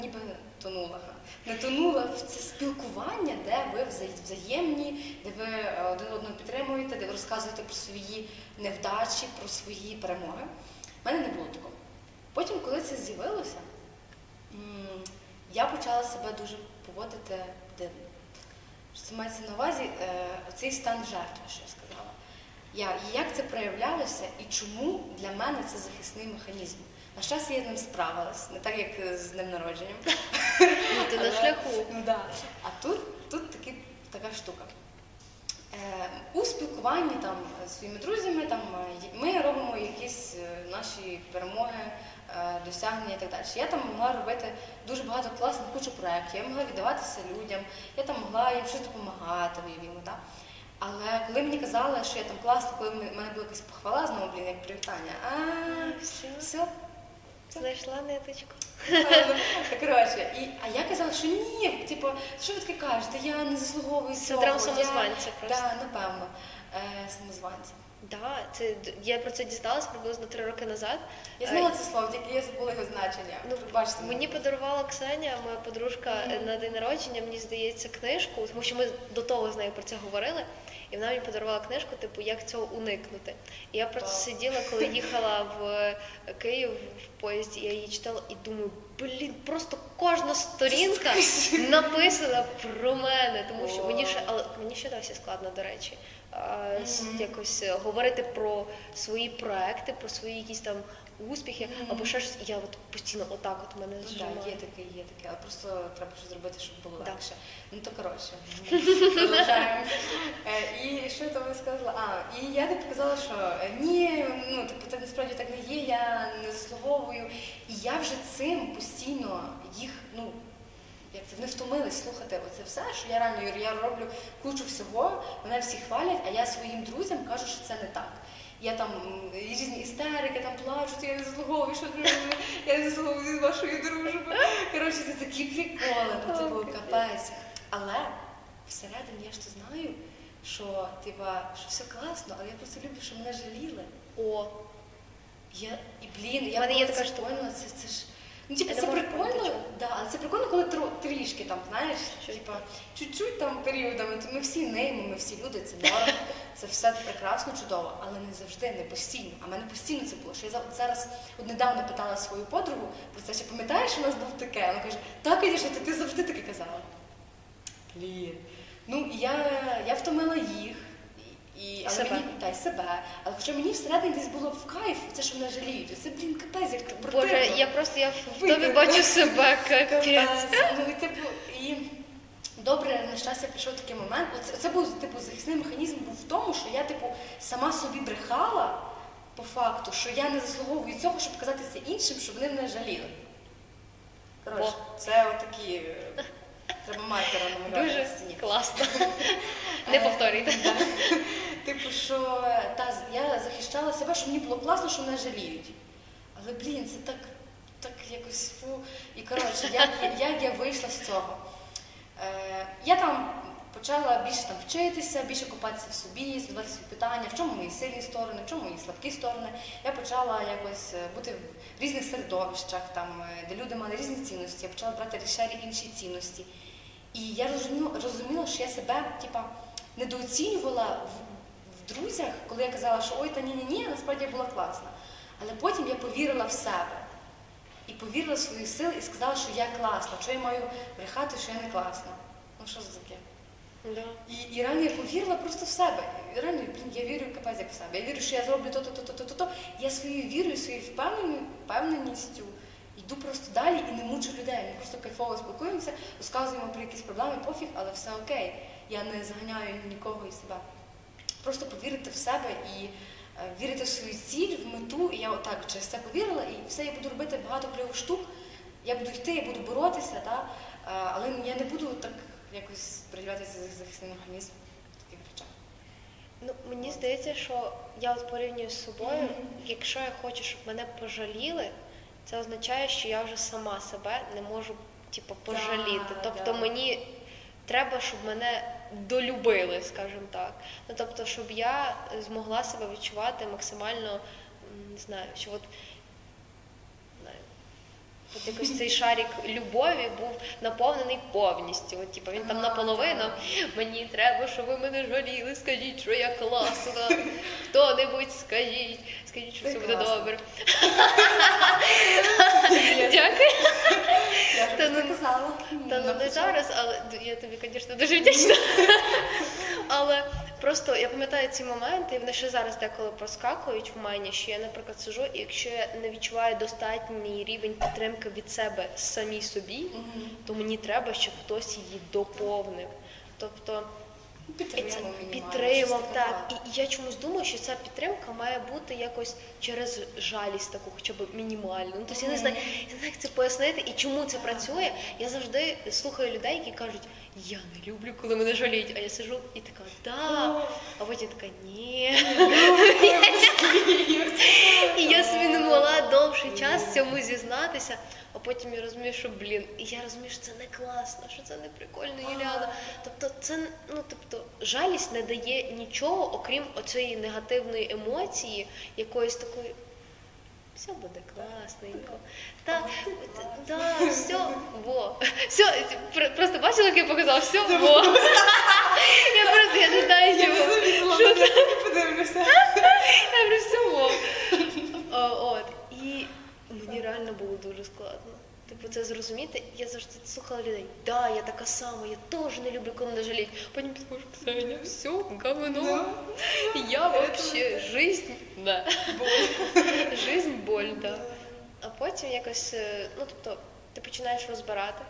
ніби тонула. Не тонула в це спілкування, де ви взаємні, де ви один одного підтримуєте, де ви розказуєте про свої невдачі, про свої перемоги. У мене не було такого. Потім, коли це з'явилося, я почала себе дуже поводити дивно. Це мається на увазі оцей стан жертви, що я сказала. І як це проявлялося, і чому для мене це захисний механізм. На щастя, я з ним справилась, не так, як з днем народженням. Ну, ти на шляху. А тут така штука. У спілкуванні там з своїми друзями там ми робимо якісь наші перемоги, досягнення і так далі. Я там могла робити дуже багато класних кучу проєктів, я могла віддаватися людям, я там могла їм щось допомагати, уявімо, так. Але коли мені казали, що я там класна, коли в мене була якась похвала, знову, блін, як привітання, все. Знайшла ниточку. Коротше, а я казала, що ні, типу, що ви таке кажете, я не заслуговую цього. Синдром самозванця просто. Так, напевно, самозванця. Так, я про це дізналась приблизно 3 роки назад. Я знала це слово, тільки я забула його значення. Мені подарувала Ксенія, моя подружка, на день народження, мені здається, книжку, тому що ми до того з нею про це говорили. І вона мені подарувала книжку, типу, як цього уникнути. І я просто сиділа, коли їхала в Київ в поїзді, я її читала і думаю, блін, просто кожна сторінка написана про мене. Тому що мені ще досі складно, до речі, якось говорити про свої проекти, про свої якісь там успіхи, або ще щось. І я от постійно отак мене зжимаю. Так, є таке, але просто треба щось зробити, щоб було легше. Ну то коротше, продовжаємо. І що я тобі сказала? І я тобі казала, що ні, ну так насправді так не є, я не заслуговую. І я вже цим постійно їх, ну, як це, вони втомились слухати оце все, що я реально роблю кучу всього, мене всі хвалять, а я своїм друзям кажу, що це не так. Я там різні істерики, там плачу, я не заслуговую, що я не заслуговую з вашої дружби. Коротше, це такі приколи, ну типу капець. Але всередині я ж то знаю, що типа, що все класно, але я просто люблю, що мене жаліли. О, я коли це поняла, це ж, ну типу, це прикольно, але це прикольно, коли трішки там, знаєш, типа, чуть-чуть там періодами, ми всі неймо, ми всі люди, це норм, це все прекрасно, чудово, але не завжди, не постійно, а в мене постійно це було, що я зараз, недавно питала свою подругу, про це, що пам'ятаєш, у нас був таке, вона каже, так, звісно, ти завжди таке казала. Блін. Ну, я втомила їх, себе, але хоча мені всередині десь було в кайф, це, що мене жаліють, це, блін, капець, як противно. Боже, я в тобі бачу себе, капець. Ну, і, типу, добре, на щастя, прийшов такий момент, це був, типу, захисний механізм був в тому, що я, типу, сама собі брехала, по факту, що я не заслуговую цього, щоб казати це іншим, щоб вони мене жаліли. Коротше, це отакі... Треба маркера намалювати на стіні. Дуже класно. Не повторюйте. Типу, що я захищала себе, що мені було класно, що мене жаліють. Але, блін, це так якось фу. І, коротше, як я вийшла з цього? Я там почала більше вчитися, більше копатися в собі, задавати свої питання, в чому мої сильні сторони, в чому мої слабкі сторони. Я почала якось бути в різних середовищах, де люди мали різні цінності, я почала брати рішері інші цінності. І я розуміла, що я себе недооцінювала в друзях, коли я казала, що ой, та ні-ні-ні, насправді я була класна. Але потім я повірила в себе. І повірила в свої сили і сказала, що я класна, що я маю брехати, що я не класна. Ну що за таке? Да. І реально я повірила просто в себе. Реально, блін, я вірю капець як в себе. Я вірю, що я зроблю то. Я своєю вірою, своєю впевненістю йду просто далі і не мучу людей. Ми просто кайфово спілкуємося, розказуємо про якісь проблеми, пофіг, але все окей. Я не заганяю нікого і себе. Просто повірити в себе і вірити в свою ціль, в мету. І я отак через це повірила, і все, я буду робити багато кльових штук. Я буду йти, я буду боротися, та? Але я не буду так якось приділятися за захисний механізм таких речах. Ну, мені здається, що я от порівнюю з собою, якщо я хочу, щоб мене пожаліли, це означає, що я вже сама себе не можу, типу, пожаліти. Тобто мені треба, щоб мене долюбили, скажімо так. Ну, тобто, щоб я змогла себе відчувати максимально, не знаю, що от от якось цей шарик любові був наповнений повністю. От, типу, він там наполовину. Мені треба, щоб ви мене жаліли, скажіть, що я класна. Хто-небудь скажіть. Скажіть, що все буде добре. Дякую. Я тобі сказала. Та не зараз, але я тобі, звісно, дуже вдячна. Але просто я пам'ятаю ці моменти, і вони ще зараз деколи проскакують в мене, що я, наприклад, сиджу, і якщо я не відчуваю достатній рівень підтримки від себе самій собі, то мені треба, щоб хтось її доповнив. Тобто підтримав, так. І я чомусь думаю, що ця підтримка має бути якось через жалість таку, хоча б мінімальну. Ну, тобто я не знаю, як це пояснити і чому це працює. Я завжди слухаю людей, які кажуть, я не люблю, коли мене жаліють. А я сижу і така, да. А потім така, ні. І я собі не могла довший час цьому зізнатися. А потім я розумію, що, блін, і я розумію, що це не класно, що це не прикольно, Юліана. Тобто, це, ну, тобто, жалість не дає нічого, окрім оцієї негативної емоції, якоїсь такої, все буде класненько. Так, да, все, во. Все, просто бачила, як я показала, все, во. Я просто, я не знаю, що це. Я про все, во. От, і мені реально було дуже складно. Типу, це зрозуміти. Я завжди слухала людей. Да, я така сама, я теж не люблю, коли мене жаліють. Потім підходжу, Ксенія, все, говно. Я взагалі, жизнь, да. Жизнь, боль, да. А потім якось, ну, тобто, ти починаєш розбирати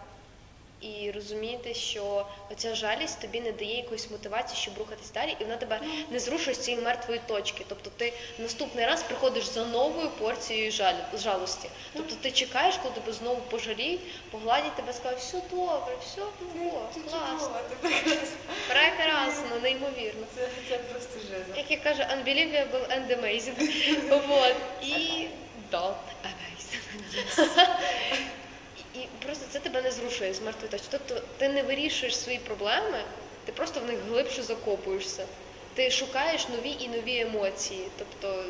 і розуміти, що оця жалість тобі не дає якоїсь мотивації, щоб рухатись далі, і вона тебе не зрушує з цієї мертвої точки. Тобто ти наступний раз приходиш за новою порцією жалості. Тобто ти чекаєш, коли тебе знову пожаліють, погладять тебе, скажуть, все добре, все було, класно, прекрасно, неймовірно. Це просто жизнь. Як я кажу, unbelievable and amazing. Вот. І да, amazing. І просто це тебе не зрушує з мертвої точки. Тобто ти не вирішуєш свої проблеми, ти просто в них глибше закопуєшся. Ти шукаєш нові і нові емоції, тобто,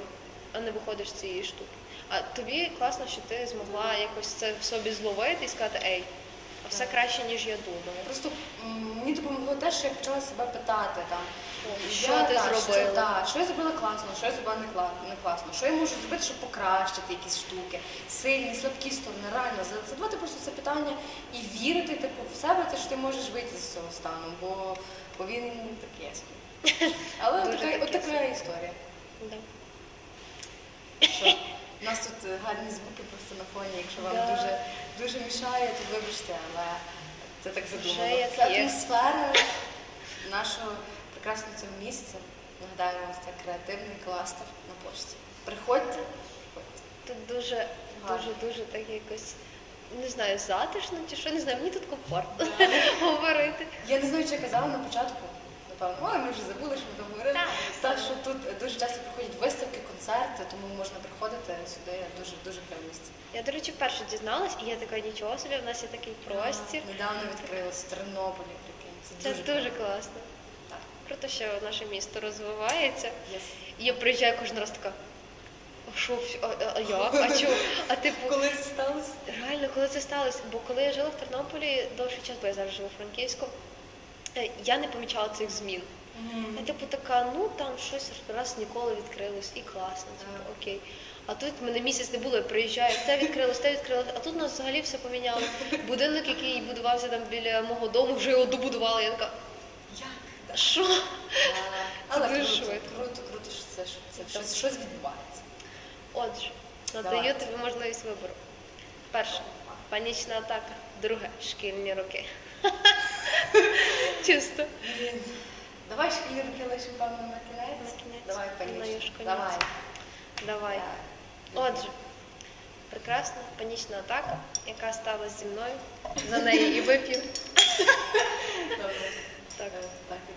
а не виходиш з цієї штуки. А тобі класно, що ти змогла якось це в собі зловити і сказати, ей, а все краще, ніж я думала. Просто мені допомогло те, що я почала себе питати, там, що ти зробила? Що я зробила класно, що я зробила не класно, що я можу зробити, щоб покращити якісь штуки, сильні, слабкі сторони, реально. Задавати просто це питання і вірити типу, в себе, те, що ти можеш вийти з цього стану, бо він так є. Але отака історія. Що? У нас тут гарні звуки просто на фоні, якщо вам дуже мішає, то вибачте, але це так задумано. Це атмосфера нашого прекрасного цього місця. Нагадаю, у нас це креативний кластер на пошті. Приходьте, приходьте. Тут дуже так якось, не знаю, затишно чи що, не знаю, мені тут комфортно говорити. Я не знаю, чи я казала на початку. Ой, ми вже забули, що ми там говорили. Так, що тут дуже часто проходять виставки, концерти, тому можна приходити сюди, дуже приємне місце. Я, до речі, вперше дізналась, і я така, нічого собі, в нас є такий простір. Недавно відкрилось в Тернополі, прикинь. Це дуже класно. Так. Круто, що наше місто розвивається. І я приїжджаю кожен раз така, а як? А чого? Коли це сталося? Реально, коли це сталося. Бо коли я жила в Тернополі, довший час, бо я зараз живу у Франківську, я не помічала цих змін. Я типу така, ну там щось раз ніколи відкрилось, і класно, типу, окей. А тут мене місяць не було, я приїжджаю, те відкрилось, а тут нас взагалі все поміняло. Будинок, який будувався там біля мого дому, вже його добудували, я така, Що? Але круто, що це щось відбувається. Отже, надаю тобі можливість вибору. Перше – панічна атака. Друге – шкільні роки. Чисто. Давай шкільні роки лише, певно, на кінець. Давай панічну. Давай. Отже, прекрасна панічна атака, яка сталася зі мною. За неї і вип'ю. Добре. Так,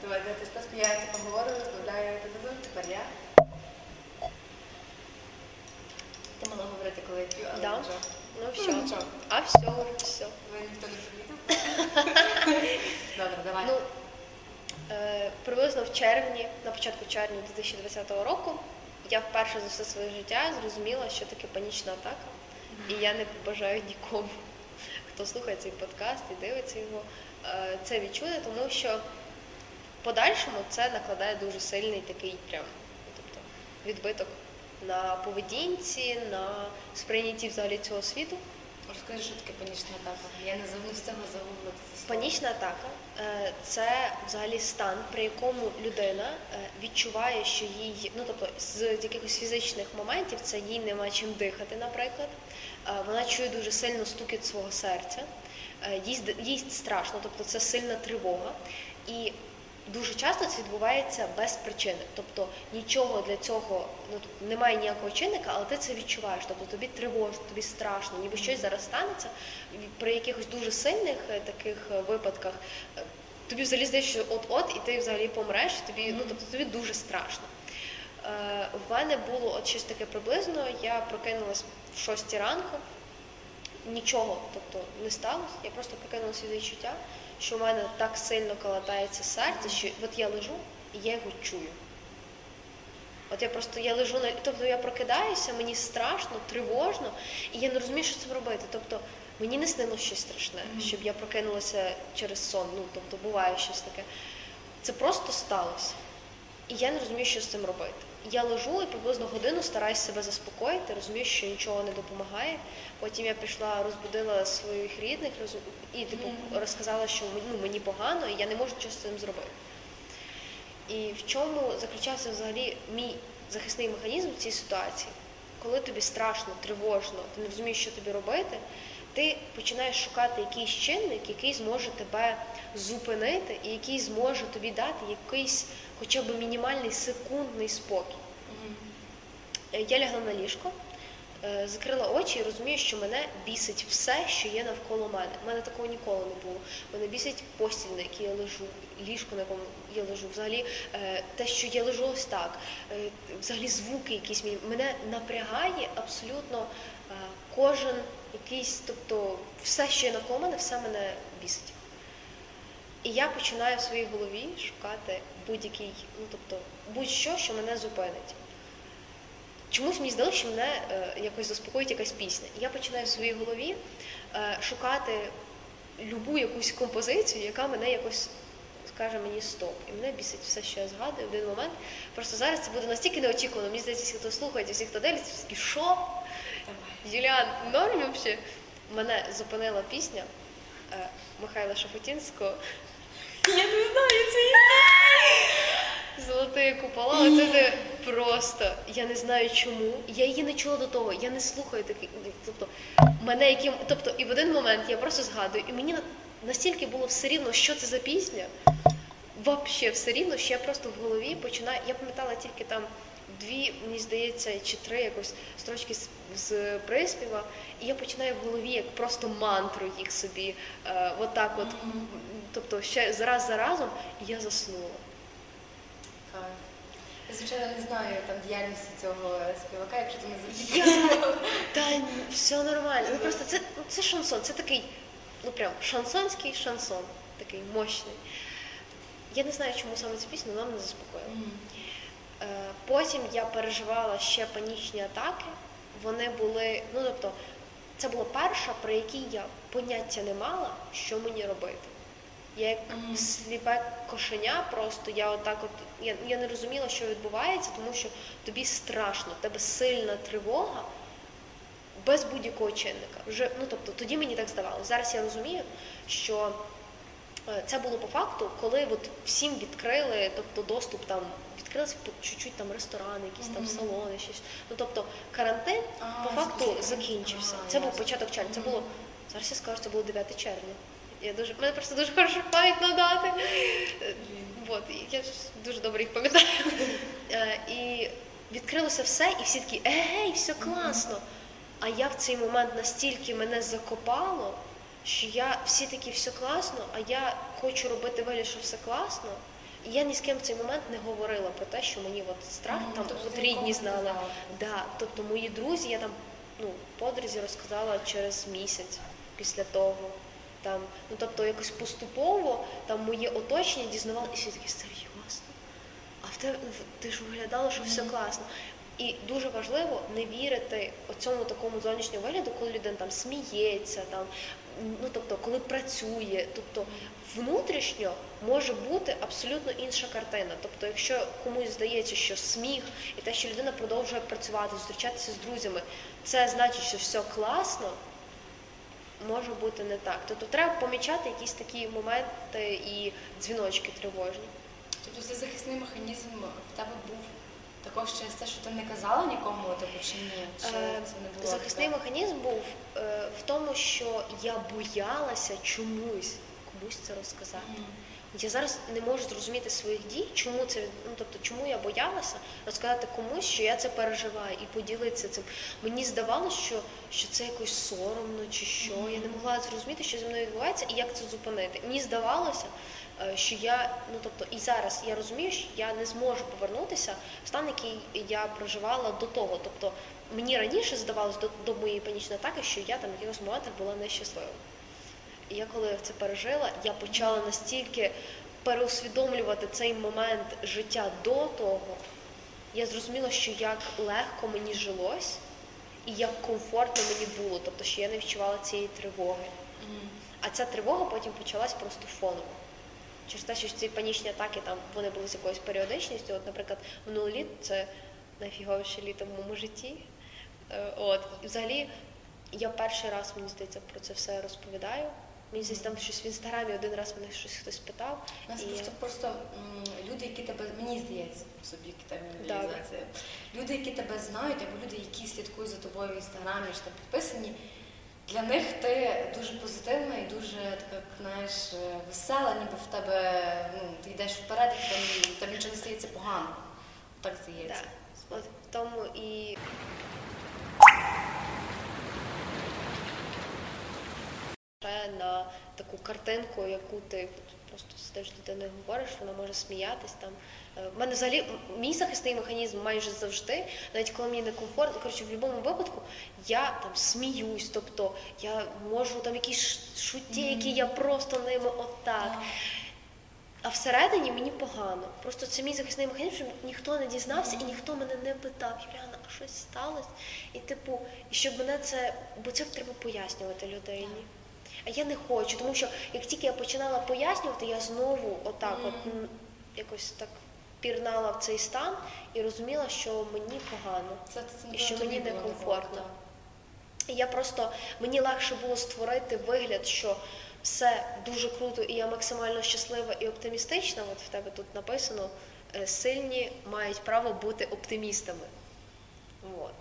давай, ти спочатку я це поговорила, розбавляю тебе, тепер я. Ти мала говорити, коли я п'ю, але да. Нічого. Ну все, нічого. А все, все. Ви ніхто не помітив? Добре, давай. Ну, приблизно в червні, на початку червня 2020 року, я вперше за все своє життя зрозуміла, що таке панічна атака. І я не побажаю нікому, хто слухає цей подкаст і дивиться його, це відчути, тому що в подальшому це накладає дуже сильний такий прям, тобто, відбиток на поведінці, на сприйнятті взагалі цього світу. Розкажи, що таке панічна атака? Я не завжди встигла загуглити це слово. Панічна атака – це взагалі стан, при якому людина відчуває, що їй, ну тобто з якихось фізичних моментів, це їй нема чим дихати, наприклад. Вона чує дуже сильно стукіт свого серця, їй страшно, тобто це сильна тривога. І дуже часто це відбувається без причини, тобто нічого для цього, ну, тобто, немає ніякого чинника, але ти це відчуваєш, тобто тобі тривожно, тобі страшно, ніби щось зараз станеться. При якихось дуже сильних таких випадках тобі взагалі здається, що от-от, і ти взагалі помреш, тобі, ну, тобто, тобі дуже страшно. В мене було от щось таке приблизно, я прокинулась в 6-й ранку, нічого, тобто, не сталося, я просто прокинулася від відчуття, що в мене так сильно колотається серце, що от я лежу і я його чую. От я просто, я лежу, тобто я прокидаюся, мені страшно, тривожно, і я не розумію, що це робити. Тобто мені не снилося щось страшне, щоб я прокинулася через сон, ну, тобто буває щось таке. Це просто сталося, і я не розумію, що з цим робити. Я лежу і приблизно годину стараюсь себе заспокоїти, розумію, що нічого не допомагає. Потім я пішла, розбудила своїх рідних і типу, розказала, що ну, мені погано і я не можу щось з цим зробити. І в чому заключався взагалі мій захисний механізм в цій ситуації? Коли тобі страшно, тривожно, ти не розумієш, що тобі робити, ти починаєш шукати якийсь чинник, який зможе тебе зупинити і який зможе тобі дати якийсь хоча б мінімальний секундний спокій. Я лягла на ліжко, закрила очі і розумію, що мене бісить все, що є навколо мене. У мене такого ніколи не було. Мене бісить постіль, на якій я лежу, ліжко, на якому я лежу, взагалі те, що я лежу ось так, взагалі звуки якісь. Мене напрягає абсолютно кожен якийсь, тобто все, що є навколо мене, все мене бісить. І я починаю в своїй голові шукати будь-який, ну тобто, будь-що, що мене зупинить. Чомусь мені здалося, що мене якось заспокоїть якась пісня. І я починаю в своїй голові шукати любу якусь композицію, яка мене якось скаже мені стоп. І мене бісить все, що я згадую в один момент. Просто зараз це буде настільки неочікувано. Мені здається, всі, хто слухає, всі, хто дивиться, всі такі, що? Юліан, норм взагалі? Мене зупинила пісня Михайла Шафотінського. Я не знаю, це є. Золоті купола, оце не просто. Я не знаю чому. Я її не чула до того, я не слухаю таких. Тобто, мене яким, тобто, і в один момент я просто згадую, і мені настільки було все рівно, що це за пісня. Вообще все рівно, що я просто в голові починаю. Я пам'ятала тільки там 2, мені здається, чи 3 якось строчки з приспіва, і я починаю в голові як просто мантру їх собі, отак от, тобто ще раз за разом, і я заснула. Я, звичайно, не знаю там діяльності цього співака, якщо ти не запитувала. Та ні, все нормально. Ну просто це шансон, це такий, ну прям шансонський шансон, такий мощний. Я не знаю, чому саме ця пісня, вона мене заспокоїла. Потім я переживала ще панічні атаки, вони були, ну тобто, це була перша, при якій я поняття не мала, що мені робити. Я як сліпе кошеня, просто я отак от, я не розуміла, що відбувається, тому що тобі страшно, в тебе сильна тривога, без будь-якого чинника. Вже, ну тобто, тоді мені так здавалося. Зараз я розумію, що Це було по факту, коли от всім відкрили, тобто доступ там, відкрилися чуть-чуть там ресторани, якісь там салони, щось. Ну, тобто карантин по факту закінчився. Це був початок червня, це було, зараз я скажу, це було 9 червня. Мене просто дуже хорошо пам'ять на дати. От, я дуже добре їх пам'ятаю. І відкрилося все, і всі такі, ей, все класно. А я в цей момент настільки мене закопало, що я всі такі, все класно, а я хочу робити вигляд, що все класно. І я ні з ким в цей момент не говорила про те, що мені от страх, там от рідні знали. Да, тобто мої друзі, я там, ну, подрузі розказала через місяць після того. Там, ну, тобто якось поступово там моє оточення дізнавало, і всі такі, серйозно? А в тебе, ти ж виглядала, що все класно. І дуже важливо не вірити оцьому такому зовнішньому вигляду, коли людина там сміється, там, ну, тобто, коли працює. Тобто внутрішньо може бути абсолютно інша картина. Тобто, якщо комусь здається, що сміх і те, що людина продовжує працювати, зустрічатися з друзями, це значить, що все класно, може бути не так. Тобто треба помічати якісь такі моменти і дзвіночки тривожні. Тобто це захисний механізм в тебе був також через те, що ти не казала нікому, тобі, чи ні? Чи це не було захисний так? Механізм був в тому, що я боялася комусь це розказати. Я зараз не можу зрозуміти своїх дій, чому це, ну, тобто, чому я боялася розказати комусь, що я це переживаю, і поділитися цим. Мені здавалося, що це якось соромно чи що. Я не могла зрозуміти, що зі мною відбувається і як це зупинити. Мені здавалося, що я, ну, тобто, і зараз я розумію, що я не зможу повернутися в стан, який я проживала до того. Тобто, мені раніше здавалося до моєї панічної атаки, що я там в якихось моментах була нещаслива. І я коли це пережила, я почала настільки переусвідомлювати цей момент життя до того. Я зрозуміла, що як легко мені жилось і як комфортно мені було. Тобто, що я не відчувала цієї тривоги. А ця тривога потім почалась просто фоново. Через те, що ці панічні атаки, там, вони були з якоюсь періодичністю. От, наприклад, минуле літо – це найфіговіше літо в моєму житті. От. І взагалі, я перший раз, мені здається, про це все розповідаю. Мені здається, там щось в Інстаграмі один раз мене щось хтось питав. У нас просто люди, які тебе, мені здається, суб'єктивна реалізація. Люди, які тебе знають, або люди, які слідкують за тобою в Інстаграмі, чи там підписані, для них ти дуже позитивна і дуже така, знаєш, весела, ніби в тебе, ну, ти йдеш вперед, там нічого не стається погано. Так здається. Да. От, тому і... на таку картинку, яку ти просто сидиш, дитиною говориш, вона може сміятись там. В мене взагалі, мій захисний механізм майже завжди, навіть коли мені некомфортно, коротше, в будь-якому випадку я там сміюсь, тобто я можу там якісь шутки, які я просто ними отак. А всередині мені погано. Просто це мій захисний механізм, щоб ніхто не дізнався і ніхто мене не питав. Юліана, а щось сталося? І типу, і щоб мене це, бо це треба пояснювати людині. А я не хочу, тому що як тільки я починала пояснювати, я знову отак от якось так пірнала в цей стан і розуміла, що мені погано, і що мені некомфортно. І я просто, мені легше було створити вигляд, що все дуже круто і я максимально щаслива і оптимістична. От в тебе тут написано, сильні мають право бути оптимістами. От.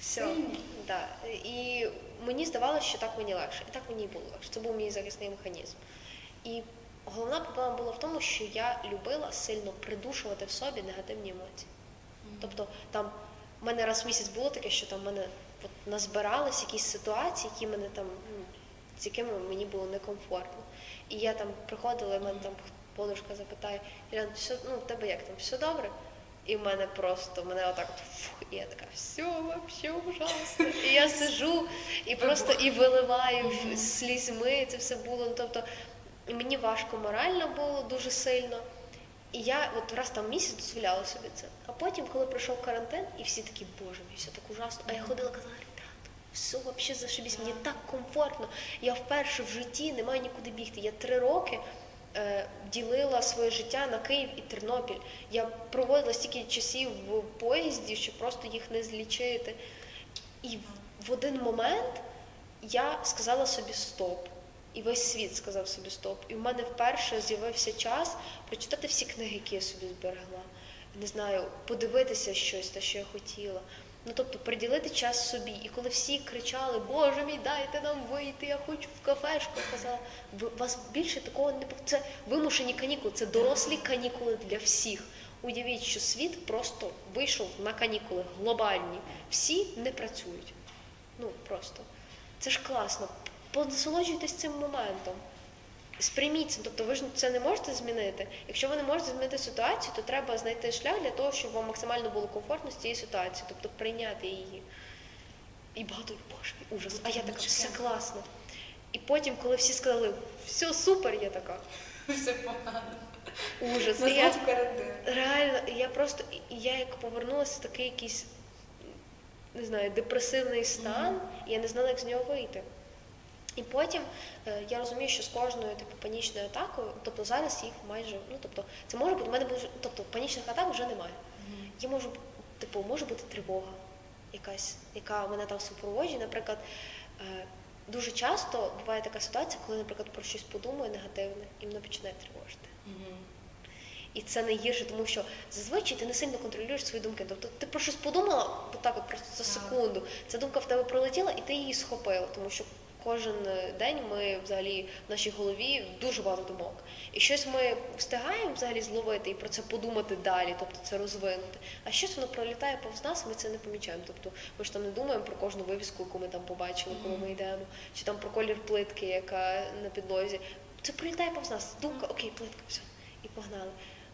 Все. Да. І мені здавалося, що так мені легше. І так мені було легше. Це був мій захисний механізм. І головна проблема була в тому, що я любила сильно придушувати в собі негативні емоції. Тобто, там, в мене раз в місяць було таке, що там в мене от, назбирались якісь ситуації, які мене там, з якими мені було некомфортно. І я там приходила, і мене там подружка запитає, Юліана, ну, в тебе як там, все добре? І в мене просто, мене отак от, фух, і я така, все, вообще ужасно. І я сижу і просто і виливаю слізьми, це все було. Ну, тобто, мені важко морально було дуже сильно. І я от раз там місяць дозволяла собі це. А потім, коли прийшов карантин, і всі такі, боже мій, все так ужасно. А я ходила, казала, ребята, все, вообще зашибісь, мені так комфортно. Я вперше в житті не маю нікуди бігти. Я 3 роки ділила своє життя на Київ і Тернопіль. Я проводила стільки часів в поїзді, що просто їх не злічити. І в один момент я сказала собі стоп. І весь світ сказав собі стоп. І в мене вперше з'явився час прочитати всі книги, які я собі зберегла. Не знаю, подивитися щось, те, що я хотіла. Ну, тобто, приділити час собі. І коли всі кричали, Боже мій, дайте нам вийти, я хочу в кафешку, казала, у вас більше такого не було. Це вимушені канікули, це дорослі канікули для всіх. Уявіть, що світ просто вийшов на канікули глобальні. Всі не працюють. Ну, просто. Це ж класно. Насолоджуйтесь цим моментом. Сприйміться, тобто ви ж це не можете змінити. Якщо ви не можете змінити ситуацію, то треба знайти шлях для того, щоб вам максимально було комфортно з цією ситуацією, тобто прийняти її. І багато, боже, ужас, а я така, все класно. І потім, коли всі сказали, все супер, я така. Все погано. Ужас. Ми знову в карантин. Реально, я як повернулася в такий якийсь, не знаю, депресивний стан, і я не знала, як з нього вийти. І потім я розумію, що з кожною типу панічною атакою, тобто зараз їх майже, ну тобто, це може бути, в мене вже, тобто панічних атак вже немає. Я можу, типу, може бути тривога якась, яка мене там супроводжує. Наприклад, дуже часто буває така ситуація, коли, наприклад, про щось подумаю негативне, і мене починає тривожити. І це найгірше, тому що зазвичай ти не сильно контролюєш свої думки. Тобто ти про щось подумала, отак от просто за секунду, ця думка в тебе пролетіла, і ти її схопила, тому що кожен день ми взагалі в нашій голові дуже багато думок. І щось ми встигаємо взагалі зловити і про це подумати далі, тобто це розвинути. А щось воно пролітає повз нас, ми це не помічаємо. Тобто ми ж там не думаємо про кожну вивіску, яку ми там побачили, коли ми йдемо, чи там про колір плитки, яка на підлозі. Це пролітає повз нас. Думка, окей, плитка, все. І погнали.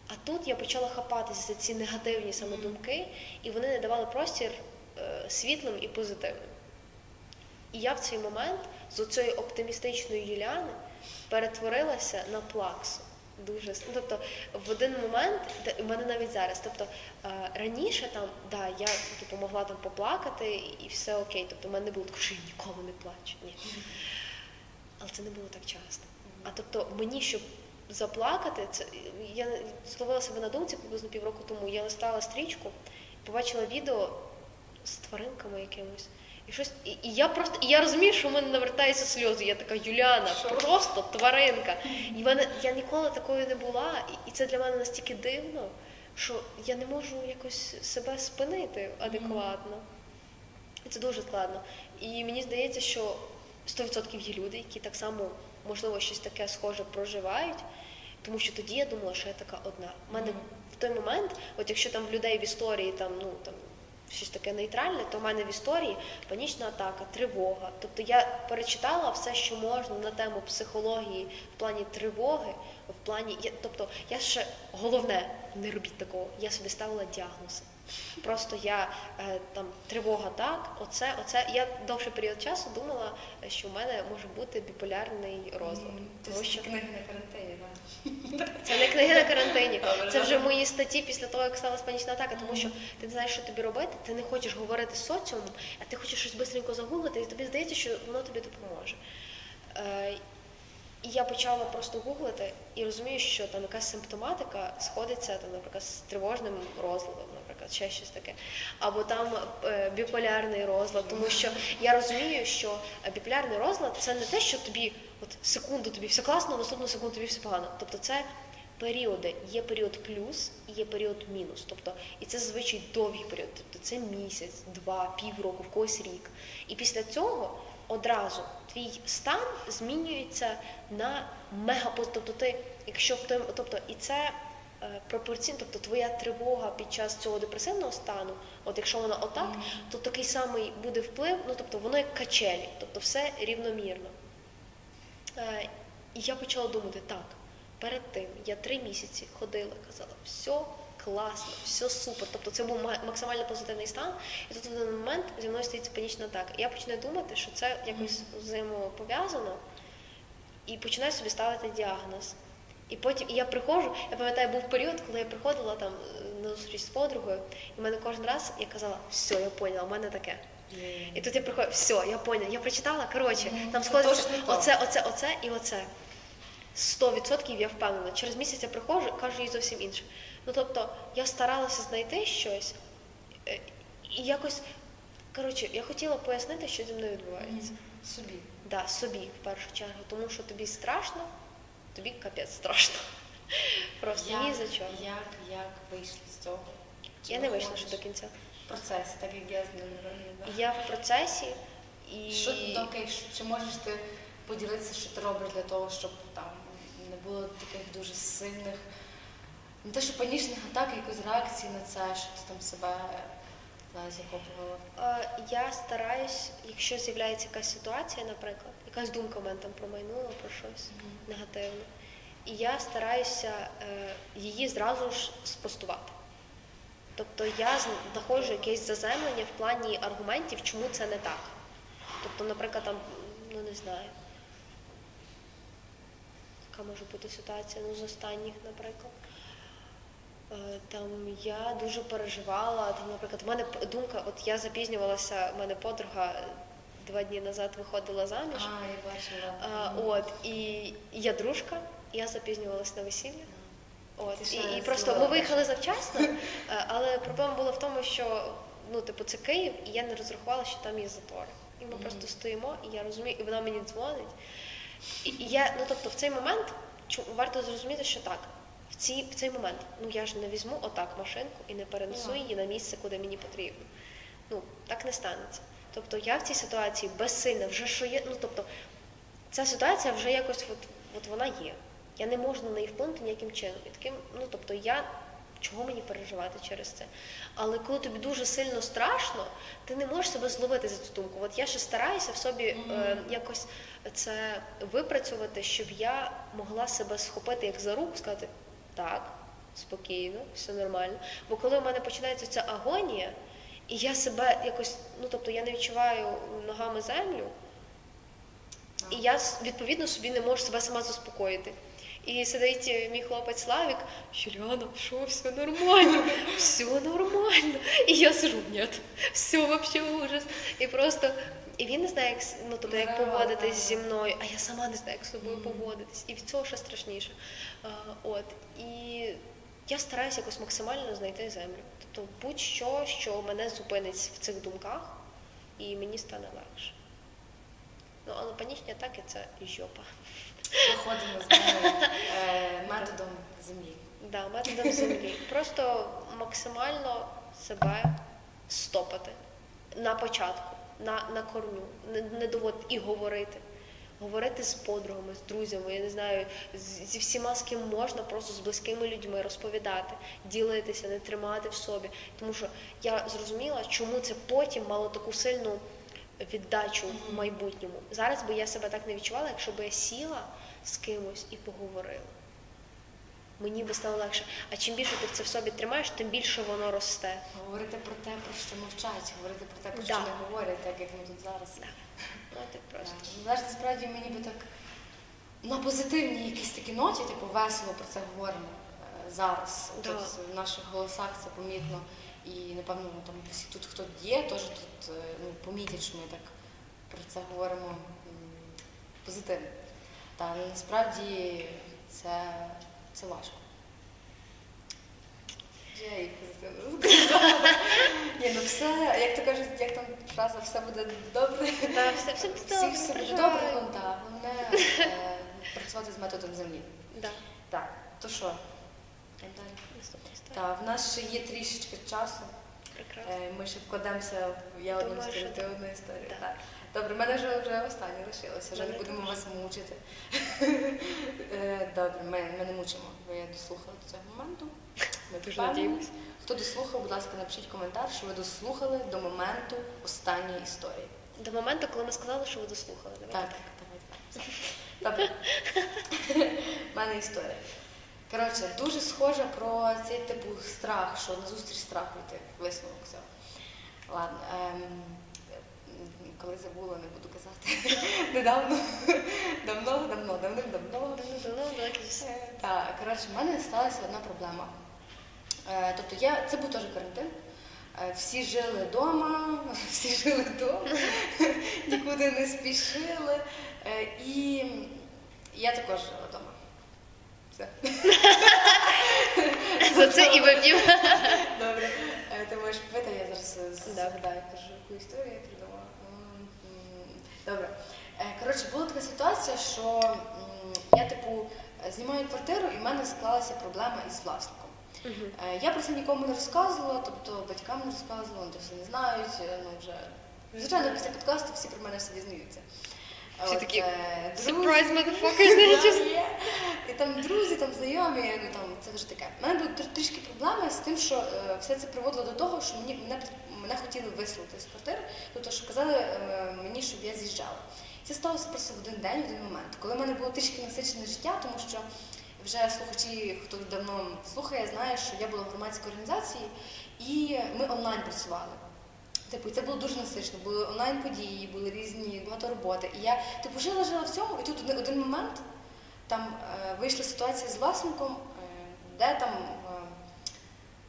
А тут я почала хапатися за ці негативні саме думки, і вони не давали простір світлим і позитивним. І я в цей момент з оцієї оптимістичної Юліани перетворилася на плаксу. Дуже. Тобто в один момент, в мене навіть зараз, тобто раніше там, да, я допомогла там поплакати і все окей. Тобто в мене не було такого, що я ніколи не плачу. Ні. Але це не було так часто. А тобто мені, щоб заплакати, це, я зловила себе на думці приблизно півроку тому, я листала стрічку, побачила відео з тваринками якимось. І я розумію, що в мене навертаються сльози. Я така, Юліана, просто тваринка. І я ніколи такою не була, і це для мене настільки дивно, що я не можу якось себе спинити адекватно. І це дуже складно. І мені здається, що 100% є люди, які так само, можливо, щось таке схоже проживають. Тому що тоді я думала, що я така одна. У мене в той момент, от якщо там в людей в історії там, ну, там, щось таке нейтральне, то в мене в історії панічна атака, тривога. Тобто я перечитала все, що можна на тему психології в плані тривоги, в плані... Тобто я ще, головне, не робіть такого, я собі ставила діагнози. Просто я там тривога так, оце. Я довший період часу думала, що в мене може бути біполярний розлад. Тому що книги на карантині, так? Це не книги на карантині. Це вже мої статті після того, як сталася панічна атака, тому що ти не знаєш, що тобі робити, ти не хочеш говорити з соціумом, а ти хочеш щось швидко загуглити, і тобі здається, що воно тобі допоможе. І я почала просто гуглити і розумію, що там якась симптоматика сходиться, там, наприклад, з тривожним розладом, наприклад, ще щось таке. Або там біполярний розлад, тому що я розумію, що біполярний розлад – це не те, що тобі, от секунду тобі все класно, наступну секунду тобі все погано. Тобто це періоди. Є період плюс і є період мінус. Тобто, і це зазвичай довгий період. Тобто це місяць, два, півроку, в когось рік. І після цього одразу твій стан змінюється на тобто ти, якщо в тому, тобто і це пропорційно, тобто твоя тривога під час цього депресивного стану, от якщо вона отак, то такий самий буде вплив, ну тобто воно як качелі, тобто все рівномірно. І я почала думати, так, перед тим я 3 місяці ходила, казала, все класно, все супер. Тобто це був максимально позитивний стан. І тут в один момент зі мною стоїть панічна атака. І я починаю думати, що це якось взаємопов'язано. І починаю собі ставити діагноз. І потім я приходжу, я пам'ятаю, був період, коли я приходила там на зустріч з подругою, і в мене кожен раз я казала, все, я поняла, у мене таке. І тут я приходжу, все, я поняла, я прочитала, коротше, там складається оце і оце. 100% я впевнена. Через місяць я приходжу, кажу їй зовсім інше. Ну, тобто, я старалася знайти щось, і якось Коротше, я хотіла пояснити, що зі мною відбувається. Собі. Да, собі, в першу чергу. Тому що тобі страшно, тобі капець страшно. Просто ні за чого. Як вийшли з цього? Я не вийшла ще до кінця. Процес, так як я з ним робила. Я в процесі. І... Що, окей, чи можеш ти поділитися, що ти робиш для того, щоб там не було таких дуже сильних, не те, що панічних атак, якоїсь реакції на це, щоб ти там себе захоплювала? Я стараюсь, якщо з'являється якась ситуація, наприклад, якась думка в мене там промайнула про щось негативне, і я стараюся її зразу ж спостувати. Тобто я знаходжу якесь заземлення в плані аргументів, чому це не так. Тобто, наприклад, там, ну не знаю, яка може бути ситуація, ну з останніх, наприклад. Там я дуже переживала, там, наприклад, в мене думка, от я запізнювалася, в мене подруга 2 дні назад виходила заміж. А, я бачила. От, і я дружка, я запізнювалася на весілля. От, і просто ми виїхали завчасно, але проблема була в тому, що, ну, типу, це Київ, і я не розрахувала, що там є затори. І ми просто стоїмо, і я розумію, і вона мені дзвонить. І я, ну, тобто, в цей момент варто зрозуміти, що так, в цей момент, ну, я ж не візьму отак машинку і не перенесу її на місце, куди мені потрібно. Ну, так не станеться. Тобто, я в цій ситуації безсильна, вже що є, ну, тобто, ця ситуація вже якось, от вона є. Я не можу на неї вплинути ніяким чином. І таким, ну, тобто, я... Чого мені переживати через це? Але коли тобі дуже сильно страшно, ти не можеш себе зловити за цю думку. От я ще стараюся в собі якось це випрацювати, щоб я могла себе схопити як за руку, сказати так, спокійно, все нормально. Бо коли у мене починається ця агонія, і я себе якось, ну тобто я не відчуваю ногами землю, і я відповідно собі не можу себе сама заспокоїти. І сидить мій хлопець Славік, що Юліана, що, все нормально, все нормально. І я сижу, ні, все вообще ужас. І просто, і він не знає, як, ну, тобто, як поводитись зі мною, а я сама не знаю, як з собою поводитись. І від цього ще страшніше. От, і я стараюся якось максимально знайти землю. Тобто будь-що, що мене зупинить в цих думках, і мені стане легше. Ну, але панічні атаки – це жопа. Виходимо з нею методом землі. Так, методом землі. Просто максимально себе стопати. На початку, на корню. Не доводити і говорити. Говорити з подругами, з друзями, я не знаю, зі всіма, з ким можна, просто з близькими людьми розповідати, ділитися, не тримати в собі. Тому що я зрозуміла, чому це потім мало таку сильну віддачу в майбутньому. Зараз би я себе так не відчувала, якщо би я сіла з кимось і поговорила. Мені би стало легше. А чим більше ти це в собі тримаєш, тим більше воно росте. Говорити про те, про що мовчать, говорити про те, про що не говорять, так як ми тут зараз. Да. Ну, ти просто. Да. Зараз, насправді, мені би так на позитивній якісь такі ноті, типу, весело про це говоримо зараз. Да. Тут, в наших голосах це помітно. І, напевно, там всі тут, хто є, теж тут помітять, що ми так про це говоримо позитивно. Та насправді це важко. Я її позитивно розказала. Ні, ну все, як то кажуть, як там фраза, все буде добре. Так, все буде добре, ну так. Головне працювати з методом землі. Так, то що? Так, в нас ще є трішечки часу. Прекрасно. Ми ще вкладемося, я одну історію, ти одну історію. Добре, в мене вже останнє лишилося, вже не будемо вас мучити. Добре, ми не мучимо, бо я дослухала до цього моменту. Ми дуже надіємося. Хто дослухав, будь ласка, напишіть коментар, що ви дослухали до моменту останньої історії. До моменту, коли ми сказали, що ви дослухали. Так, давайте. Добре. В мене історія. Коротше, дуже схожа про цей типу страх, що назустріч страху йти, висновок цього. Ладно, коли забула, не буду казати. Недавно, Так, коротше, в мене сталася одна проблема. Тобто це був теж карантин. Всі жили вдома, нікуди не спішили. І я також жила вдома. Все. За це і вип'ємо. Добре. Ти можеш пити, я зараз згадаю, кажу, яку історію я придумала. Добре. Коротше, була така ситуація, що я, типу, знімаю квартиру і в мене склалася проблема із власником. Я про це нікому не розказувала, тобто батькам не розказувала, вони все не знають, ну вже... Звичайно, після подкасту всі про мене все дізнаються. Всі такі «Surprise, motherfucker!» І там друзі, там знайомі, ну там, це вже таке. У мене були трішки проблеми з тим, що все це приводило до того, що мене хотіли виселити з квартири, тобто, що казали мені, щоб я з'їжджала. Це сталося просто в один день, в один момент, коли в мене було трішки насичене життя, тому що вже слухачі, хто давно слухає, знає, що я була в громадській організації, і ми онлайн працювали. Типу, це було дуже насичено, були онлайн-події, були різні, багато роботи. І я, типу, жила-жила в цьому, і тут один момент, там вийшла ситуація з власником, де там,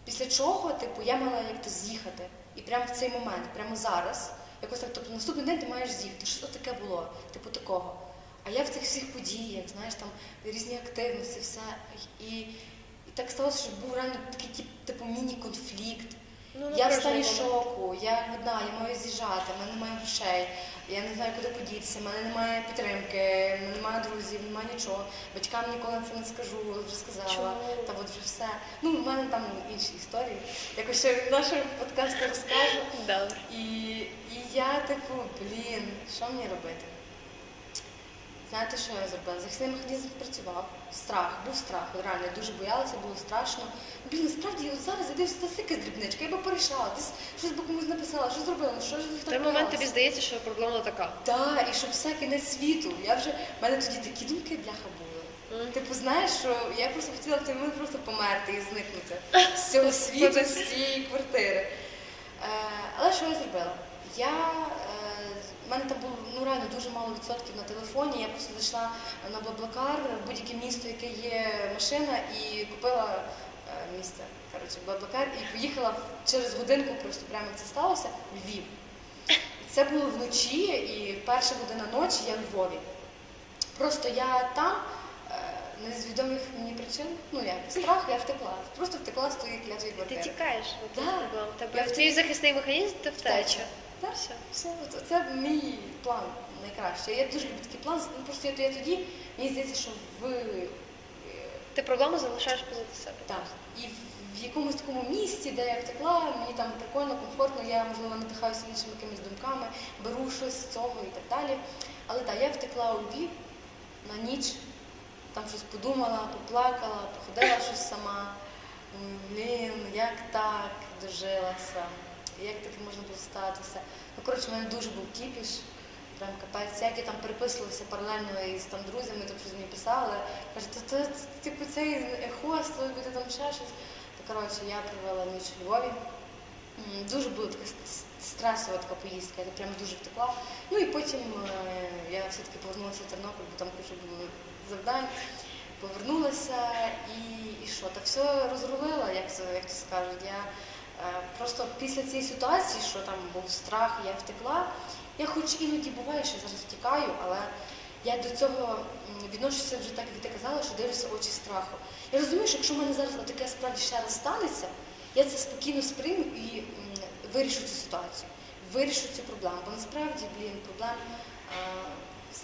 після чого, типу, я мала як-то з'їхати. І прямо в цей момент, прямо зараз, якось так, тобто, наступний день ти маєш з'їхати. Що таке було? Типу, такого. А я в цих всіх подіях, знаєш, там, різні активності, все. І так сталося, що був реально такий, типу, міні-конфлікт. Ну, я в стані шоку, я одна, я маю з'їжджати, в мене немає грошей, я не знаю, куди подітися, в мене немає підтримки, в мене немає друзів, немає нічого. Батькам ніколи це не скажу, вже сказала, та от вже все. Ну, в мене там інші історії, якось ще від нашого подкасту розкажу. Добре. І я типу, блін, що мені робити? Знаєте, що я зробила? Захисний механізм працював. Страх, був страх, реально, я дуже боялася, було страшно. Блін, насправді, зараз я дивлюся, це якась дрібничка, я би перейшла, десь щось би комусь написала, що зробила, що ж так. В той момент тобі здається, що проблема така. Так, і що все, кінець світу. В мене тоді такі думки, бляха, були. Типу, знаєш, що я просто хотіла в той момент просто померти і зникнути з цього світу, з цієї квартири. Але що я зробила? У мене там було реально дуже мало відсотків на телефоні, я просто зайшла на Блаблакар, будь-яке місто, яке є машина, і купила місце, коротше, Блаблакар, і поїхала через годинку, просто прямо це сталося, в Львів. Це було вночі, і перша година ночі я в Львові. Просто я там, не з відомих мені причин, ну як, страх, я втекла. Просто втекла з тої клятої квартири. Ти тікаєш? Так. Твій захисний механізм – то втеча. Так, це мій план найкращий. Я дуже люблю такий план, просто я тоді, мені здається, що ти проблему залишаєш позади себе. Так, і в якомусь такому місці, де я втекла, мені там прикольно, комфортно, я, можливо, надихаюся іншими якимись думками, беру щось з цього і так далі. Але так, я втекла у Львів на ніч, там щось подумала, поплакала, походила щось сама. Блін, як так дожилася. Як таке можна було статися? Ну, коротше, в мене дуже був кіпіш, прям капець, як я там переписувалася паралельно із там друзями, там щось мені писали. Каже, типу, цей хост, ти там ще щось. Та, коротше, я провела ніч у Львові. Дуже була така стресова така поїздка, я прям дуже втекла. Ну, і потім я все-таки повернулася в Тернопіль, бо там куча було завдань. Повернулася і що? Та все розрулила, як це скажуть. Просто після цієї ситуації, що там був страх, я втекла, я хоч іноді буває, що зараз втікаю, але я до цього відношуся вже так, як ти казала, що дивлюся очі страху. Я розумію, що якщо в мене зараз таке справді ще раз станеться, я це спокійно сприйму і вирішу цю ситуацію, вирішу цю проблему. Бо насправді, блін,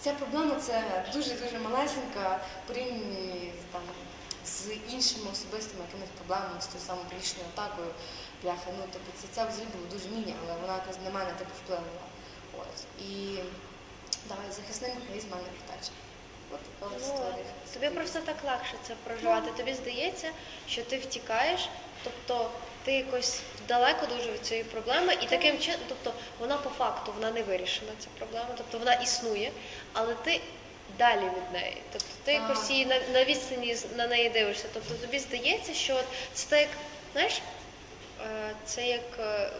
ця проблема це дуже-дуже малесенька порівняно там з іншими особистими якимись проблемами, з тою самою панічною атакою, бляха, ну, тобі, це взагалі було дуже міні, але вона якось на мене так вплинула. І давай, захисний механізм мене втече. Тобі просто так легше це проживати. Тобі здається, що ти втікаєш, тобто ти якось далеко дуже від цієї проблеми, і таким чином, тобто вона по факту, вона не вирішена, ця проблема, тобто вона існує, але ти далі від неї. Тобто ти якось її на відстані на неї дивишся. Тобто тобі здається, що це так, знаєш, це як в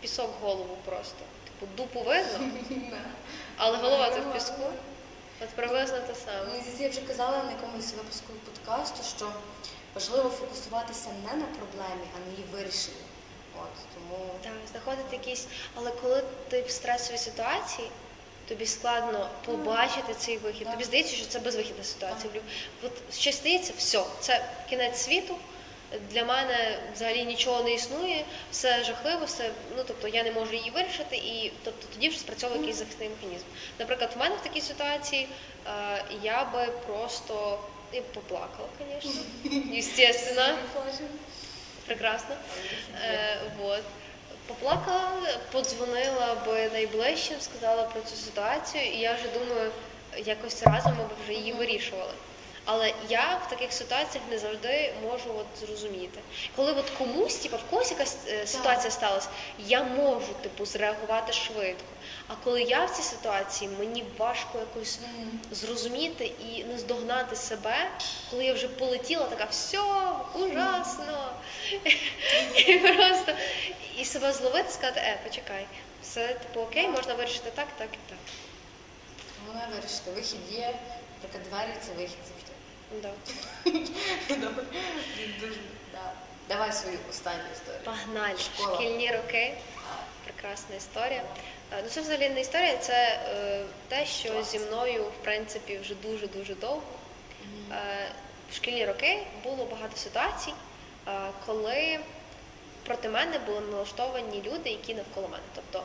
пісок голову просто. Типу дупу видно, але голова ти в піску. От приблизно те саме. Мені здається, я вже казала на якомусь випуску подкасту, що важливо фокусуватися не на проблемі, а на її вирішенні. Тому... Так, знаходити якісь... Але коли ти в стресовій ситуації, тобі складно побачити цей вихід, тобі здається, що це безвихідна ситуація. От щось стається, все, це кінець світу, для мене взагалі нічого не існує, все жахливо, все, ну, тобто, я не можу її вирішити, і тобто, тоді вже спрацьовує якийсь захисний механізм. Наприклад, в мене в такій ситуації я би просто поплакала, звісно, естественно. Прекрасно. Вот. Поплакала, подзвонила би найближчим, сказала про цю ситуацію, і я вже думаю, якось разом ми б вже її вирішували. Але я в таких ситуаціях не завжди можу от зрозуміти. Коли от комусь, типу, в когось якась ситуація сталася, я можу, типу, зреагувати швидко. А коли я в цій ситуації, мені важко якось зрозуміти і не здогнати себе, коли я вже полетіла, така, все, ужасно. І просто, і себе зловити, сказати, почекай, все, типу, окей, можна вирішити так, так і так. Можна вирішити, вихід є. Така двері – це вихід завжди. Да. Давай свою останню історію. Погнали. Школа. Шкільні роки. Прекрасна історія. Ну, це взагалі не історія, це те, що зі мною, в принципі, вже дуже-дуже довго. В шкільні роки було багато ситуацій, коли проти мене були налаштовані люди, які навколо мене. Тобто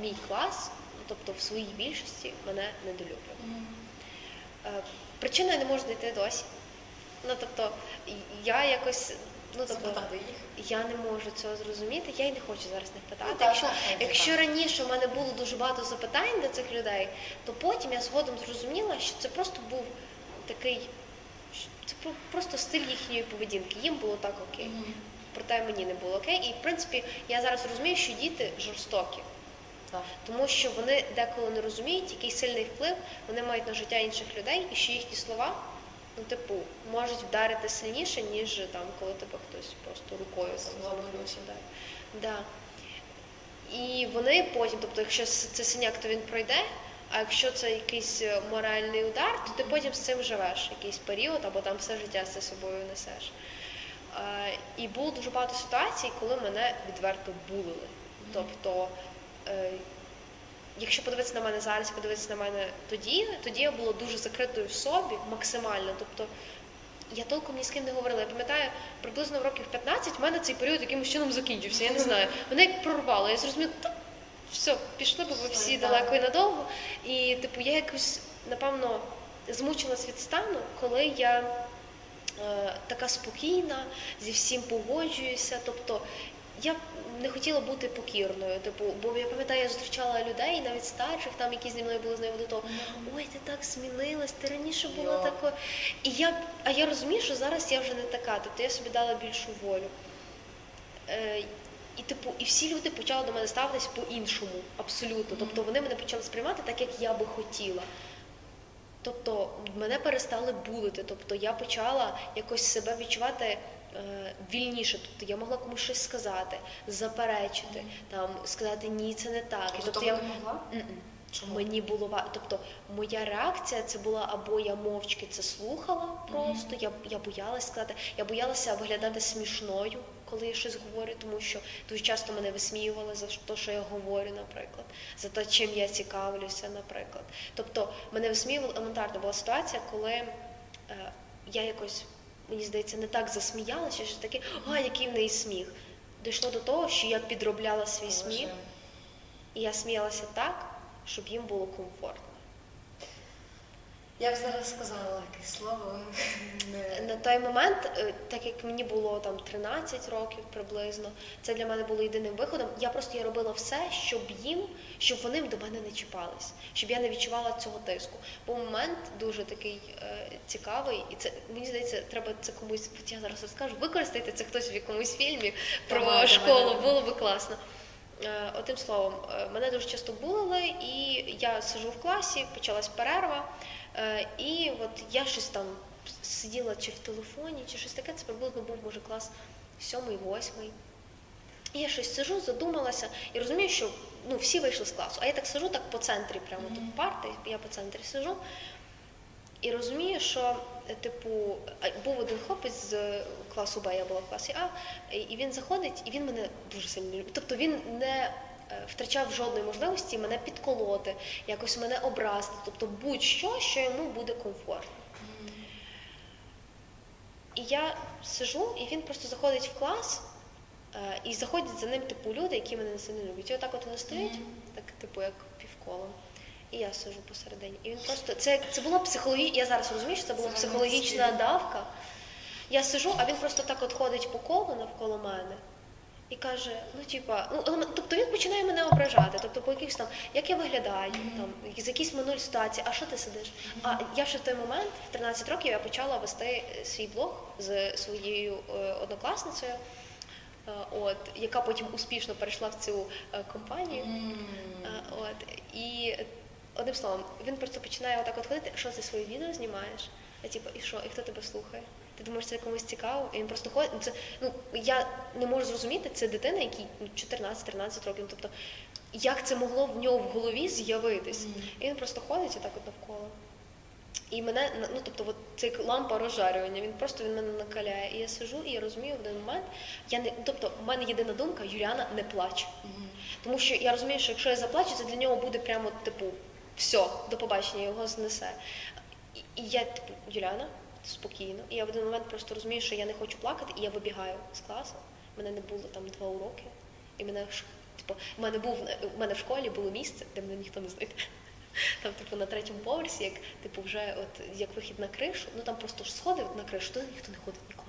мій клас, тобто в своїй більшості, мене недолюблював. Причиною не можу дійти досі. Ну, тобто, я якось, ну, тобто, я не можу цього зрозуміти, я й не хочу зараз не питати. Якщо раніше в мене було дуже багато запитань до цих людей, то потім я згодом зрозуміла, що це просто був такий, це просто стиль їхньої поведінки, їм було так окей, проте мені не було окей. І, в принципі, я зараз розумію, що діти жорстокі. Тому що вони деколи не розуміють, який сильний вплив вони мають на життя інших людей, і що їхні слова, ну, типу, можуть вдарити сильніше, ніж там, коли тебе хтось просто рукою замахнувся. Да. І вони потім, тобто, якщо це синяк, то він пройде, а якщо це якийсь моральний удар, то ти потім з цим живеш якийсь період, або там все життя з собою несеш. І було дуже багато ситуацій, коли мене відверто булили. Тобто, якщо подивитися на мене зараз, подивитися на мене тоді я була дуже закритою в собі, максимально. Тобто, я толком ні з ким не говорила. Я пам'ятаю, приблизно в років 15 в мене цей період якимось чином закінчився, я не знаю. Мене як прорвало, я зрозуміла, все, пішли б ви всі далеко і надовго. І, типу, я якось, напевно, змучилась від стану, коли я така спокійна, зі всім погоджуюся, тобто, я не хотіла бути покірною, типу, бо я пам'ятаю, я зустрічала людей, навіть старших, там, які зі мною були до того, ой, ти так змінилась, ти раніше була такою. А я розумію, що зараз я вже не така, тобто я собі дала більшу волю. І, типу, і всі люди почали до мене ставитись по-іншому, абсолютно. Тобто вони мене почали сприймати так, як я би хотіла. Тобто мене перестали булити, тобто я почала якось себе відчувати вільніше, тобто я могла комусь щось сказати, заперечити, там, сказати ні, це не так. А тобто я не могла? Чому? Мені було, тобто моя реакція це була або я мовчки це слухала просто, я боялась сказати, я боялася виглядати смішною, коли я щось говорю, тому що дуже часто мене висміювали за те, що я говорю, наприклад, за те, чим я цікавлюся, наприклад. Тобто мене висміювали елементарно. Була ситуація, коли я якось, мені здається, не так засміялася, що таке, який в неї сміх. Дійшло до того, що я підробляла свій сміх, і я сміялася так, щоб їм було комфортно. Я б зараз сказала якесь слово. На той момент, так як мені було там 13 років приблизно, це для мене було єдиним виходом. Я робила все, щоб вони до мене не чіпались, щоб я не відчувала цього тиску. Бо момент дуже такий цікавий, і це, мені здається, треба це комусь, я зараз розкажу, використати це хтось в якомусь фільмі про школу, було би класно. Одним словом, мене дуже часто булили, і я сиджу в класі, почалась перерва, і от я щось там сиділа чи в телефоні, чи щось таке, це приблизно був, може, клас 7-й, 8-й. І я щось сиджу, задумалася, і розумію, що всі вийшли з класу, а я так сиджу, так по центрі, прямо тут парти, я по центрі сиджу, і розумію, що, типу, був один хлопець з класу Б, я була в класі А, і він заходить, і він мене дуже сильно любить. Тобто він не втрачав жодної можливості мене підколоти, якось мене образити, тобто будь-що, що йому буде комфортно. І я сижу, і він просто заходить в клас, і заходять за ним типу люди, які мене не люблять. І отак от вони стоять, так типу як півколом. І я сижу посередині. І він просто це була психологічна, я зараз розумію, що це була психологічна давка. Я сижу, а він просто так от ходить по колу навколо мене. І каже, тобто він починає мене ображати, тобто по якихось там, як я виглядаю, там, з якісь минулі ситуації, а що ти сидиш? А я ще в той момент, в 13 років, я почала вести свій блог з своєю однокласницею, яка потім успішно перейшла в цю компанію. І одним словом, він просто починає отак от ходити, що ти своє відео знімаєш? А типу, і що, і хто тебе слухає? Ти думаєш, це комусь цікаво? І він просто ходить. Це, я не можу зрозуміти, це дитина, якій 14-13 років. Тобто, як це могло в нього в голові з'явитись? І він просто ходить отак от навколо. І мене, от ця лампа розжарювання, він мене накаляє. І я сижу, і я розумію в один момент, в мене єдина думка, Юліана, не плач. Тому що я розумію, що якщо я заплачу, це для нього буде прямо, все, до побачення, його знесе. І я, Юліана, спокійно. І я в один момент просто розумію, що я не хочу плакати, і я вибігаю з класу. Мене не було там 2 уроки. І в мене в школі було місце, де мене ніхто не знайде. Там, на 3-му поверсі, як вихід на кришу. Там просто ж сходи на кришу, туди ніхто не ходить ніколи.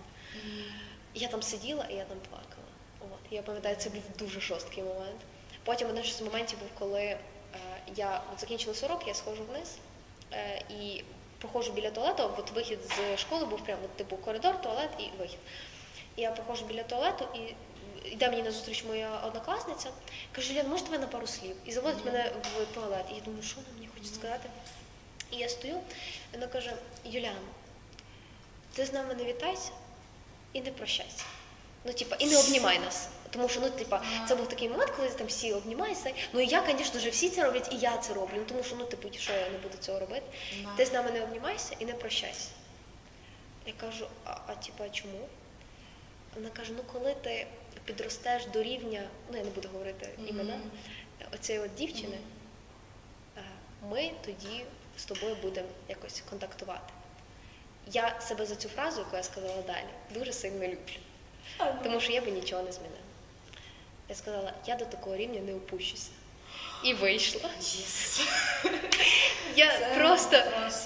І я там сиділа, і я там плакала. Я пам'ятаю, це був дуже жорсткий момент. Потім один з моментів був, коли я закінчила урок, я сходжу вниз, і проходжу біля туалету, вихід з школи був прямо, коридор, туалет і вихід. Я проходжу біля туалету, і йде мені назустріч моя однокласниця, каже, Юліана, може тебе на пару слів? І заводить мене в туалет. І я думаю, що вона мені хоче сказати? І я стою, і вона каже, Юліана, ти з нами не вітайся і не прощайся. І не обнімай нас. Тому що, це був такий момент, коли там всі обнімаються. І я, звісно, вже всі це роблять, і я це роблю. Тому що, що я не буду цього робити? Ти з нами не обнімайся і не прощайся. Я кажу, а чому? Вона каже, коли ти підростеш до рівня, я не буду говорити імена, оцієї дівчини, ми тоді з тобою будемо якось контактувати. Я себе за цю фразу, яку я сказала далі, дуже сильно люблю. Тому що я би нічого не змінила. Я сказала, я до такого рівня не опущуся. І вийшла.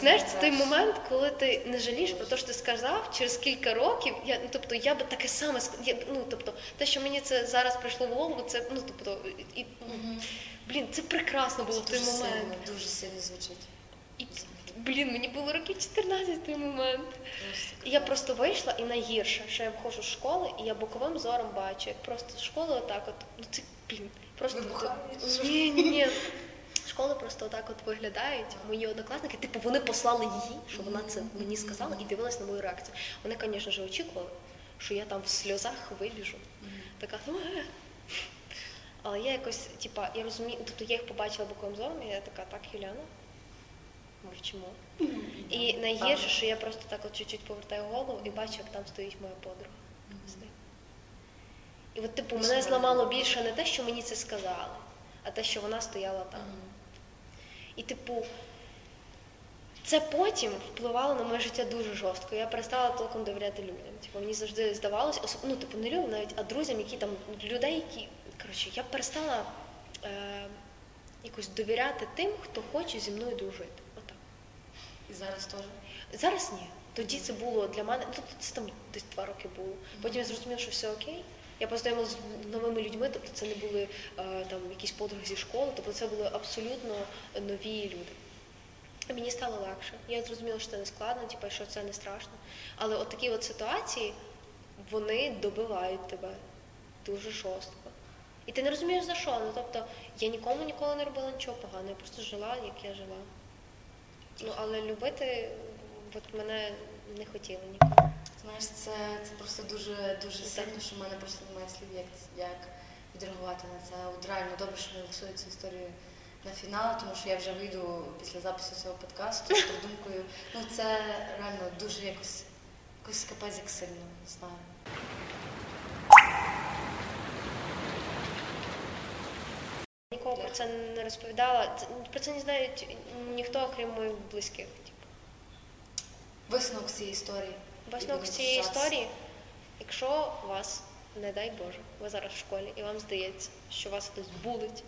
Це той момент, коли ти не жалієш про те, що ти сказав, через кілька років, я би таке саме сказала, те, що мені це зараз прийшло в голову, це, це прекрасно було в той момент. Це дуже сильно звучить. Мені було років 14 в той момент. Я просто вийшла, і найгірше, що я виходжу з школи, і я боковим зором бачу, як просто школа отак от, просто... Ні. Школи просто отак от виглядають, мої однокласники, вони послали її, що вона це мені сказала, і дивилась на мою реакцію. Вони, звісно ж, очікували, що я там в сльозах вибіжу. Така, але я якось, я розумію, я їх побачила боковим зором, і я така, так, Юліана, мовчимо. І найгірше, що я просто так от чуть-чуть повертаю голову і бачу, як там стоїть моя подруга. І мене зламало більше не те, що мені це сказали, а те, що вона стояла там. І це потім впливало на моє життя дуже жорстко. Я перестала толком довіряти людям. Мені завжди здавалося, не людям навіть, а друзям, які там, людей, які... Коротше, я перестала якось довіряти тим, хто хоче зі мною дружити. Отак. І зараз теж? Зараз ні. Тоді це було для мене... Це там десь 2 роки було. Потім я зрозуміла, що все окей. Я познайомилася з новими людьми, це не були якісь подруги зі школи, це були абсолютно нові люди. Мені стало легше. Я зрозуміла, що це не складно, що це не страшно. Але от такі от ситуації, вони добивають тебе дуже жорстко. І ти не розумієш за що. Я нікому ніколи не робила нічого поганого, я просто жила, як я жила. Але любити мене не хотіли ніколи. Знаєш, це просто дуже сильно, що в мене просто немає слів, як відреагувати на це. От реально добре, що ми лишили цю історію на фінал, тому що я вже вийду після запису цього подкасту з придумкою. Це реально дуже якось капець як сильно, не знаю. про це не розповідала. Про це не знає ніхто, крім моїх близьких. Висновок цієї історії. Висновок цієї історії, якщо вас, не дай Боже, ви зараз в школі і вам здається, що вас хтось булить,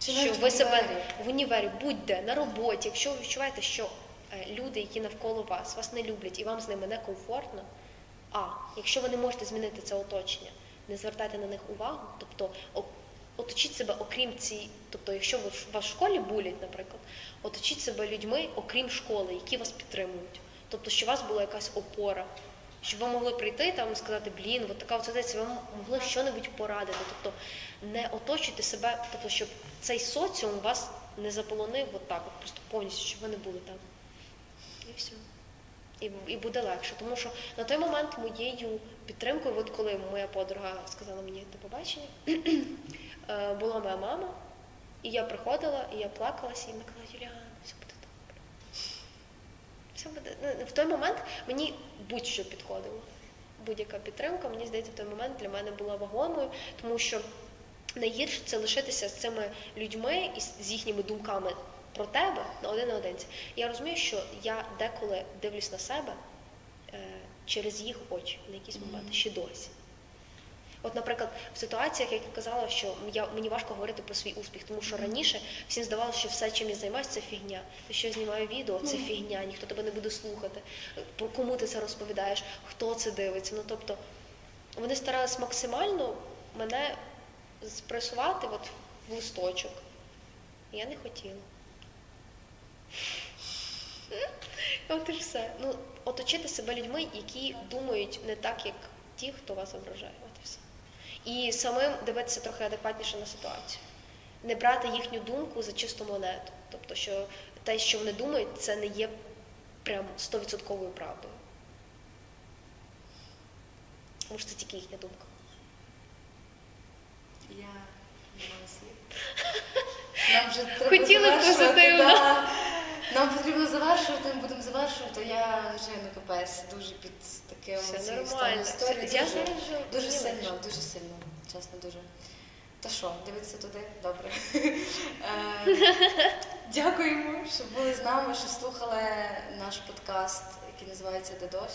що ви себе в універі, будь-де, на роботі, якщо ви відчуваєте, що люди, які навколо вас, вас не люблять і вам з ними некомфортно, а якщо ви не можете змінити це оточення, не звертайте на них увагу, тобто оточіть себе окрім цієї, тобто якщо ви в школі булять, наприклад, оточіть себе людьми окрім школи, які вас підтримують. Тобто, що у вас була якась опора, щоб ви могли прийти там і сказати, блін, от така оця, ви могли що-небудь порадити. Тобто, не оточуйте себе, тобто, щоб цей соціум вас не заполонив от так, от, просто повністю, щоб ви не були там. І все. І буде легше. Тому що на той момент моєю підтримкою, от коли моя подруга сказала мені до побачення, була моя мама, і я приходила, і я плакалася, і вона казала, Юліана, все буде. В той момент мені будь-що підходило. Будь-яка підтримка, мені здається, в той момент для мене була вагомою, тому що найгірше це лишитися з цими людьми і з їхніми думками про тебе наодинці. Я розумію, що я деколи дивлюсь на себе через їх очі на якісь моменти, ще досі. От, наприклад, в ситуаціях, як я казала, що мені важко говорити про свій успіх, тому що раніше всім здавалося, що все, чим я займаюся, це фігня. Те, що я знімаю відео, це фігня, ніхто тебе не буде слухати. Кому ти це розповідаєш, хто це дивиться. Ну, тобто, вони старались максимально мене спресувати от в листочок. Я не хотіла. От і все. Ну, оточити себе людьми, які думають не так, як ті, хто вас ображає. От і все. І самим дивитися трохи адекватніше на ситуацію. Не брати їхню думку за чисту монету. Тобто, що те, що вони думають, це не є прям 100% правдою. Тому що це тільки їхня думка. Я не маю слів. Хотіли позитивно. Нам потрібно завершувати, ми будемо завершувати. Я, звичайно, капець дуже під таким емоційним історією. Дуже сильно, дуже сильно, чесно, дуже. Та що, дивитися туди? Добре. Дякуємо, що були з нами, що слухали наш подкаст, який називається «Де Дощ».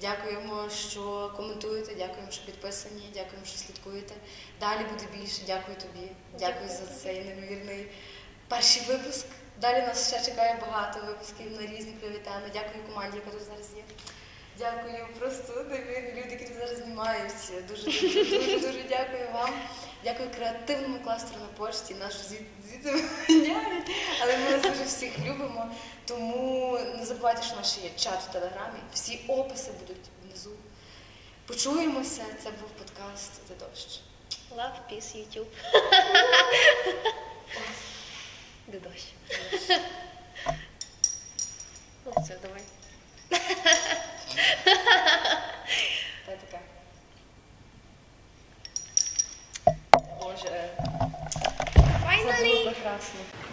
Дякуємо, що коментуєте, дякуємо, що підписані, дякуємо, що слідкуєте. Далі буде більше. Дякую тобі. Дякую за цей неймовірний перший випуск. Далі нас ще чекає багато випусків на різні кльові теми. Дякую команді, яка тут зараз є. Дякую просто неймовірні люди, які тут зараз знімаються. Дуже дякую вам. Дякую креативному кластеру на пошті. Наші звідси міняють. Але ми вас дуже всіх любимо. Тому не забувайте, що наш є чат в Телеграмі. Всі описи будуть внизу. Почуємося. Це був подкаст «Де Дощ». Love, peace, YouTube. Де дощ. Ну все, давай. Дай таке. Боже. Це було прекрасно.